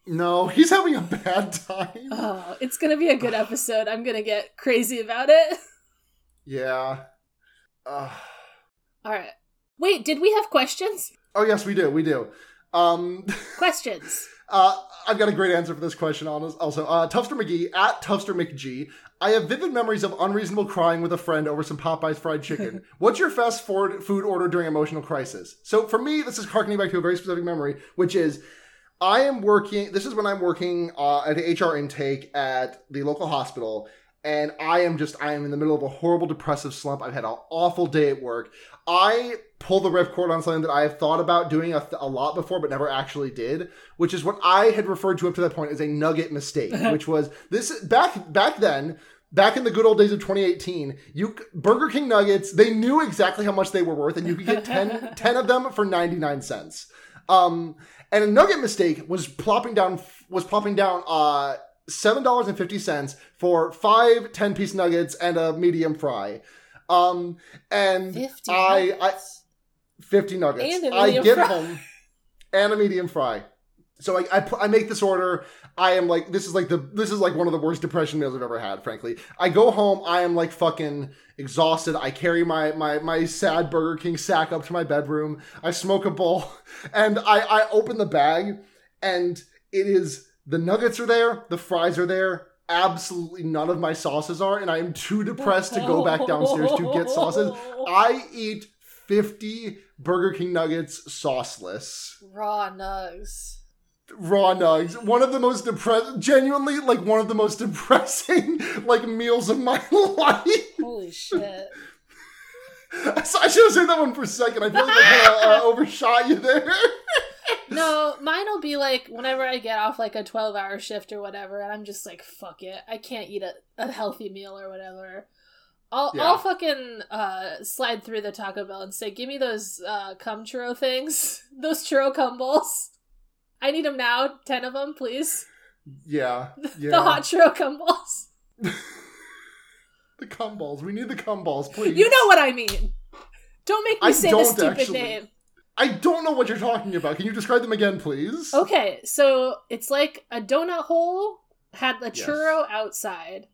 No, he's having a bad time. Oh, it's going to be a good episode. I'm going to get crazy about it. Yeah. Uh. All right. Wait, did we have questions? Oh, yes, we do. We do. Um, questions. uh, I've got a great answer for this question also. Uh, Tufster McGee, at Tufster McGee. I have vivid memories of unreasonable crying with a friend over some Popeye's fried chicken. What's your fast food order during emotional crisis? So for me, this is harkening back to a very specific memory, which is I am working, this is when I'm working uh, at the H R intake at the local hospital. And I am just, I am in the middle of a horrible depressive slump. I've had an awful day at work. I pull the ripcord on something that I have thought about doing a, th- a lot before, but never actually did, which is what I had referred to up to that point as a nugget mistake, which was this back, back then, back in the good old days of twenty eighteen, you Burger King nuggets, they knew exactly how much they were worth and you could get ten, ten of them for ninety-nine cents. Um, and a nugget mistake was plopping down, was plopping down, uh, seven dollars and fifty cents for five ten-piece nuggets and a medium fry. Um, and fifty I, I... fifty nuggets. And a medium I get fry. Home and a medium fry. So I, I, I make this order. I am like, this is like the, this is like one of the worst depression meals I've ever had, frankly. I go home. I am like fucking exhausted. I carry my, my, my sad Burger King sack up to my bedroom. I smoke a bowl and I, I open the bag and it is... The nuggets are there. The fries are there. Absolutely none of my sauces are. And I am too depressed to go back downstairs to get sauces. I eat fifty Burger King nuggets sauceless. Raw nugs. Raw nugs. One of the most depressing, genuinely, like one of the most depressing, like meals of my life. Holy shit. So I should have said that one for a second. I feel like I uh, overshot you there. No, mine will be like whenever I get off like a twelve-hour shift or whatever, and I'm just like, fuck it. I can't eat a, a healthy meal or whatever. I'll yeah. I'll fucking uh, slide through the Taco Bell and say, give me those uh, cum churro things. Those churro cum balls. I need them now. Ten of them, please. Yeah. yeah. The hot churro cum balls. The cum balls. We need the cum balls, please. You know what I mean. Don't make me I say the stupid actually. name. I don't know what you're talking about. Can you describe them again, please? Okay, so it's like a donut hole had the churro yes. outside.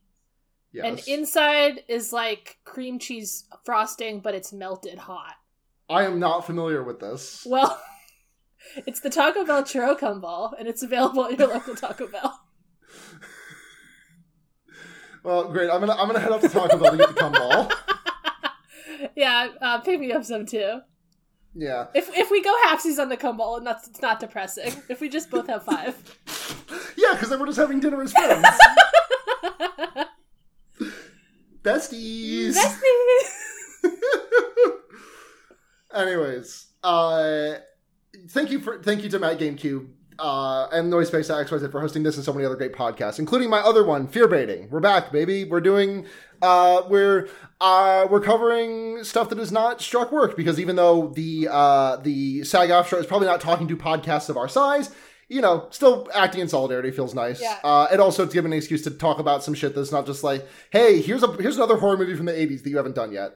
Yes. And inside is like cream cheese frosting, but it's melted hot. I am not familiar with this. Well, it's the Taco Bell churro cum ball, and it's available at your local Taco Bell. Well, great. I'm gonna I'm gonna head up to Taco Bell to get the cum ball. Yeah, uh, pick me up some too. Yeah. If if we go halfsies on the cum ball, and that's it's not depressing. If we just both have five. Yeah, because then we're just having dinner as friends. Besties. Besties. Anyways, uh, thank you for thank you to Matt GameCube. Uh, and Noise Space X Y Z for hosting this and so many other great podcasts, including my other one, Fear Baiting. We're back, baby. We're doing, uh, we're, uh, we're covering stuff that is not struck work because even though the, uh, the SAG-off show is probably not talking to podcasts of our size, you know, still acting in solidarity feels nice. Yeah. Uh, and also it's given an excuse to talk about some shit that's not just like, hey, here's a, here's another horror movie from the eighties that you haven't done yet.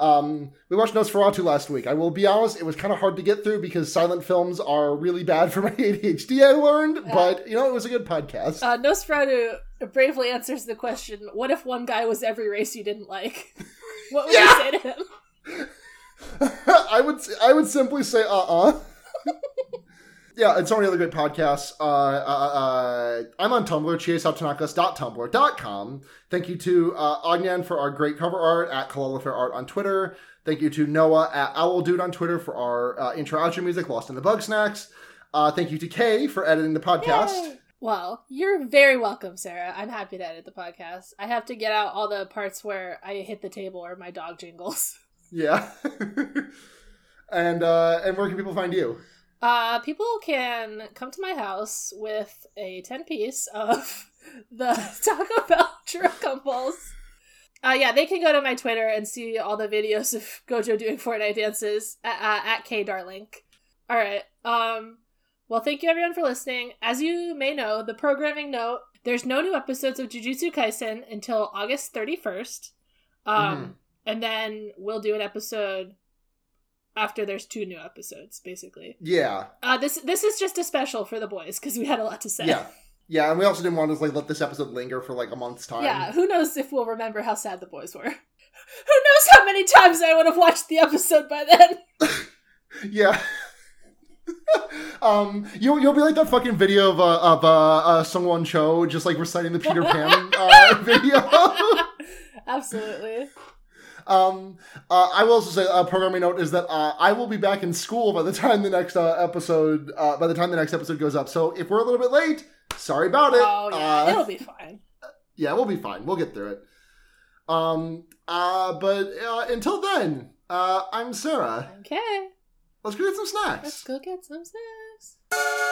Um, we watched Nosferatu last week. I will be honest, it was kind of hard to get through because silent films are really bad for my A D H D, I learned, uh, but, you know, it was a good podcast. Uh, Nosferatu bravely answers the question, what if one guy was every race you didn't like? What would yeah! you say to him? I would I would simply say, uh-uh. Yeah, and so many other great podcasts. Uh, uh, uh, I'm on Tumblr, chiesatanakas dot tumblr dot com. Thank you to uh, Ognan for our great cover art, at KalalaFairArt on Twitter. Thank you to Noah at OwlDude on Twitter for our uh, intro-outro music, Lost in the Bug Snacks. Uh, thank you to Kay for editing the podcast. Yay! Well, you're very welcome, Sarah. I'm happy to edit the podcast. I have to get out all the parts where I hit the table or my dog jingles. Yeah. and uh, And where can people find you? Uh, people can come to my house with a ten piece of the Taco Bell Truco Balls. Uh, yeah, they can go to my Twitter and see all the videos of Gojo doing Fortnite dances at, uh, at K Darlink. All right. Um, well, thank you everyone for listening. As you may know, the programming note, there's no new episodes of Jujutsu Kaisen until August thirty-first. Um, mm. And then we'll do an episode after there's two new episodes, basically. Yeah. Uh, this this is just a special for the boys, because we had a lot to say. Yeah. Yeah, and we also didn't want to like let this episode linger for like a month's time. Yeah, who knows if we'll remember how sad the boys were. Who knows how many times I would have watched the episode by then. Yeah. um, you'll, you'll be like that fucking video of, uh, of uh, uh, Sungwon Cho just like reciting the Peter Pan uh, video. Absolutely. Um, uh, I will also say a uh, programming note is that uh, I will be back in school by the time the next uh, episode uh, by the time the next episode goes up. So if we're a little bit late, sorry about it. Oh yeah, uh, it'll be fine. Yeah, we'll be fine. We'll get through it. Um. Uh. But uh, until then, uh, I'm Sarah. Okay. Let's go get some snacks. Let's go get some snacks.